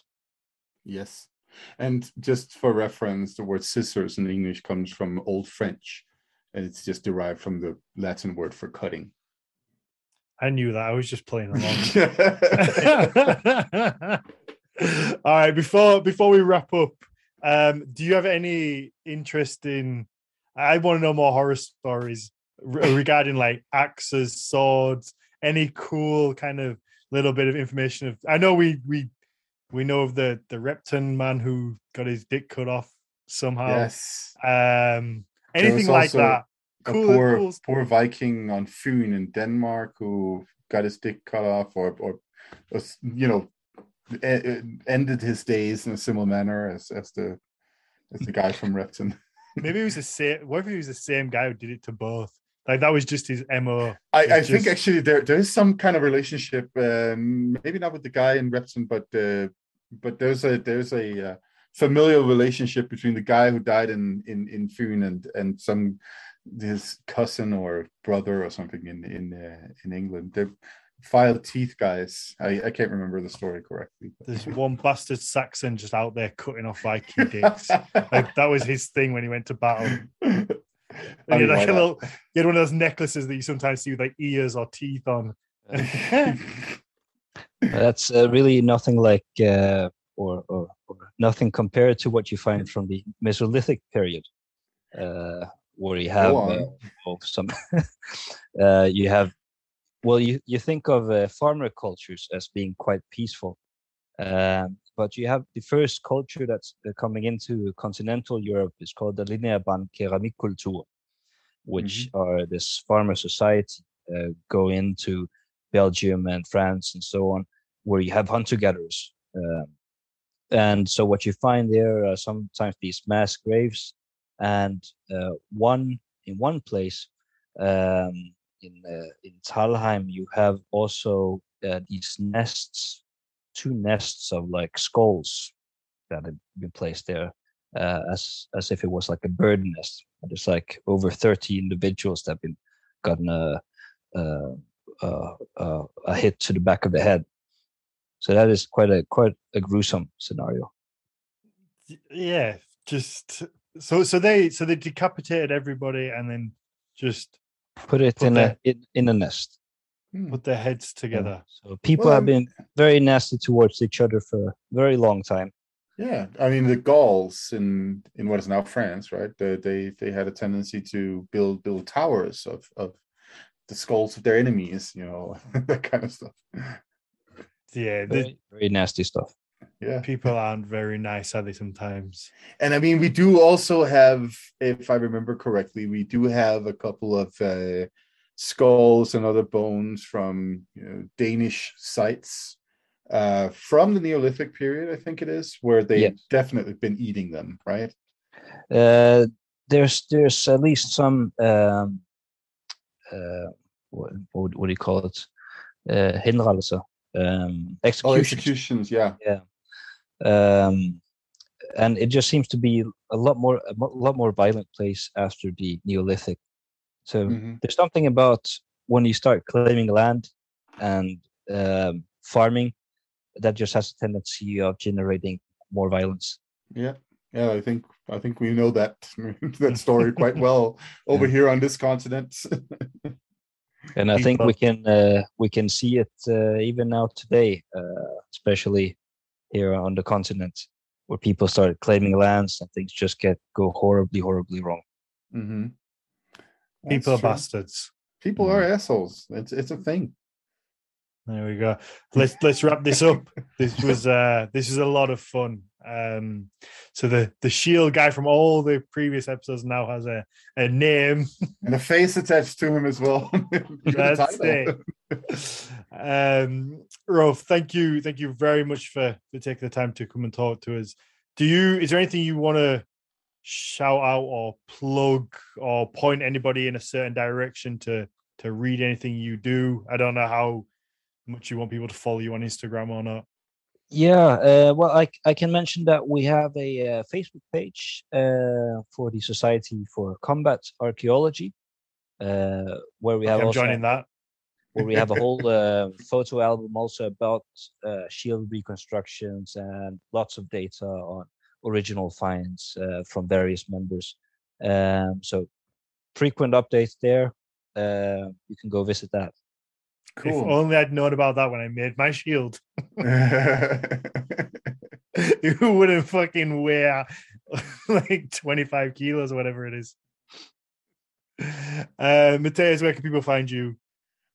Yes, and just for reference, the word scissors in English comes from Old French, and it's just derived from the Latin word for cutting. I knew that. I was just playing along. All right. Before before we wrap up, um, do you have any interest in? I want to know more horror stories regarding like axes, swords, any cool kind of little bit of information. Of I know we we we know of the the Repton man who got his dick cut off somehow. Yes. Um, anything like also- that. A cool, poor, cool. poor Viking on Fyn in Denmark who got his dick cut off, or, or, or you know, e- ended his days in a similar manner as, as the as the guy from Repton. Maybe it was the same. What if he was the same guy who did it to both? Like that was just his M O. I, I just... think actually there there is some kind of relationship. Um, maybe not with the guy in Repton, but uh, but there's a there's a. Uh, familial relationship between the guy who died in in in Fyn and and some his cousin or brother or something in in uh, in England. They're file teeth guys. I, I can't remember the story correctly. But. There's one bastard Saxon just out there cutting off Viking dicks. Like that was his thing when he went to battle. And I mean, like a little, you had one of those necklaces that you sometimes see with like ears or teeth on. That's uh, really nothing like. Uh... Or, or, or nothing compared to what you find from the Mesolithic period, uh, where you have uh, some. uh, you have, well, you you think of uh, farmer cultures as being quite peaceful, um, but you have the first culture that's coming into continental Europe is called the Linearbandkeramik Kultur, which mm-hmm. are this farmer society uh, go into Belgium and France and so on, where you have hunter gatherers. Um, And so what you find there are sometimes these mass graves, and uh, one in one place um, in uh, in Talheim you have also uh, these nests, two nests of like skulls that had been placed there uh, as as if it was like a bird nest. And there's like over thirty individuals that have been gotten a a, a a hit to the back of the head. So that is quite a quite a gruesome scenario. Yeah, just so so they so they decapitated everybody and then just put it put in their, a in, in a nest. Put their heads together. Yeah. So people well, have been very nasty towards each other for a very long time. Yeah, I mean the Gauls in, in what is now France, right? They, they they had a tendency to build build towers of of the skulls of their enemies, you know, that kind of stuff. Yeah, they, very, very nasty stuff. Yeah, people aren't very nice, are they? Sometimes, and I mean, we do also have, if I remember correctly, we do have a couple of uh, skulls and other bones from you know, Danish sites uh, from the Neolithic period, I think it is, where they've yeah. definitely been eating them, right? Uh, there's there's at least some, um, uh, what, what, what do you call it? Uh, henrettelser, um, executions. Oh, executions, yeah. Yeah. Um, and it just seems to be a lot more a lot more violent place after the Neolithic. So mm-hmm. there's something about when you start claiming land and um, farming that just has a tendency of generating more violence. Yeah, yeah, I think I think we know that that story quite well over yeah. here on this continent. And I think we can uh, we can see it uh, even now today, uh, especially here on the continent, where people start claiming lands and things just get go horribly, horribly wrong. Mm-hmm. People are bastards. People are assholes. It's it's a thing. There we go. Let's let's wrap this up. This was uh, this was a lot of fun. Um, so the the Shield guy from all the previous episodes now has a, a name and a face attached to him as well. That's it. Um, Rolf, thank you, thank you very much for for taking the time to come and talk to us. Do you? Is there anything you want to shout out or plug or point anybody in a certain direction to to read anything you do? I don't know how much you want people to follow you on Instagram or not. Yeah, uh, well, I I can mention that we have a uh, Facebook page uh, for the Society for Combat Archaeology, uh, where we have. I'm also, joining that. Where we have a whole uh, photo album also about uh, shield reconstructions and lots of data on original finds uh, from various members. Um, so frequent updates there. Uh, you can go visit that. Cool. If only I'd known about that when I made my shield. Who wouldn't fucking wear like twenty-five kilos or whatever it is? Uh, Mathias, where can people find you?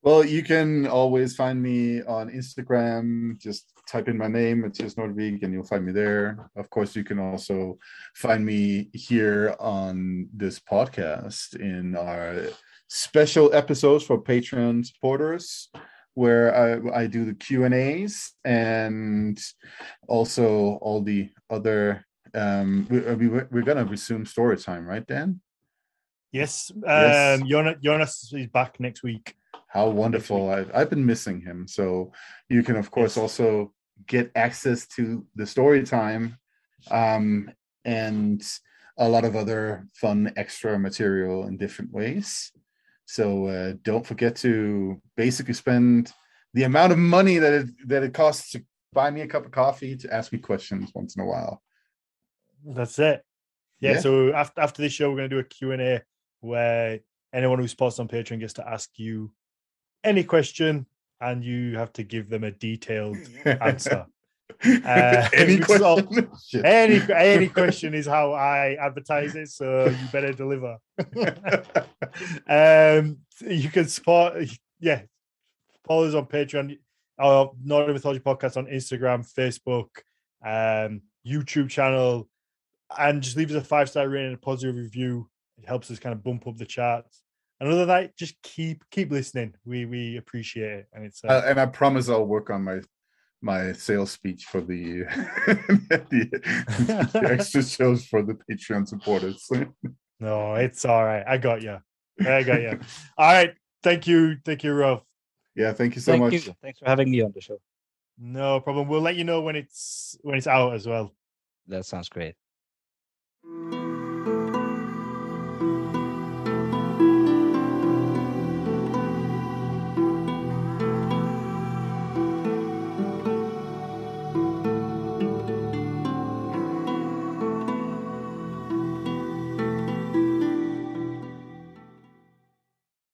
Well, you can always find me on Instagram. Just type in my name, Mathias Nordvig, and you'll find me there. Of course, you can also find me here on this podcast in our special episodes for Patreon supporters, where I, I do the Q and A's and also all the other... Um, we, we, we're going to resume story time, right, Dan? Yes. Um, yes. Jonas, Jonas is back next week. How wonderful. I've, I've been missing him. So you can, of course, also get access to the story time um, and a lot of other fun extra material in different ways. So uh, don't forget to basically spend the amount of money that it, that it costs to buy me a cup of coffee to ask me questions once in a while. That's it. Yeah, yeah. So after, after this show, we're going to do a Q and A where anyone who supports on Patreon gets to ask you any question, and you have to give them a detailed answer. Uh, any question? All, any, any question is how I advertise it, so you better deliver. um, you can support, yeah, follow us on Patreon, our Nordic Mythology Podcast on Instagram, Facebook, um, YouTube channel, and just leave us a five-star rating and a positive review. It helps us kind of bump up the charts. And other than that, just keep keep listening. We we appreciate it, and it's. Uh, uh, and I promise I'll work on my my sales speech for the, the, the extra shows for the Patreon supporters. No, it's all right. I got you. I got you. All right. Thank you. Thank you, Rolf. Yeah. Thank you so thank much. You. Thanks for having me on the show. No problem. We'll let you know when it's when it's out as well. That sounds great.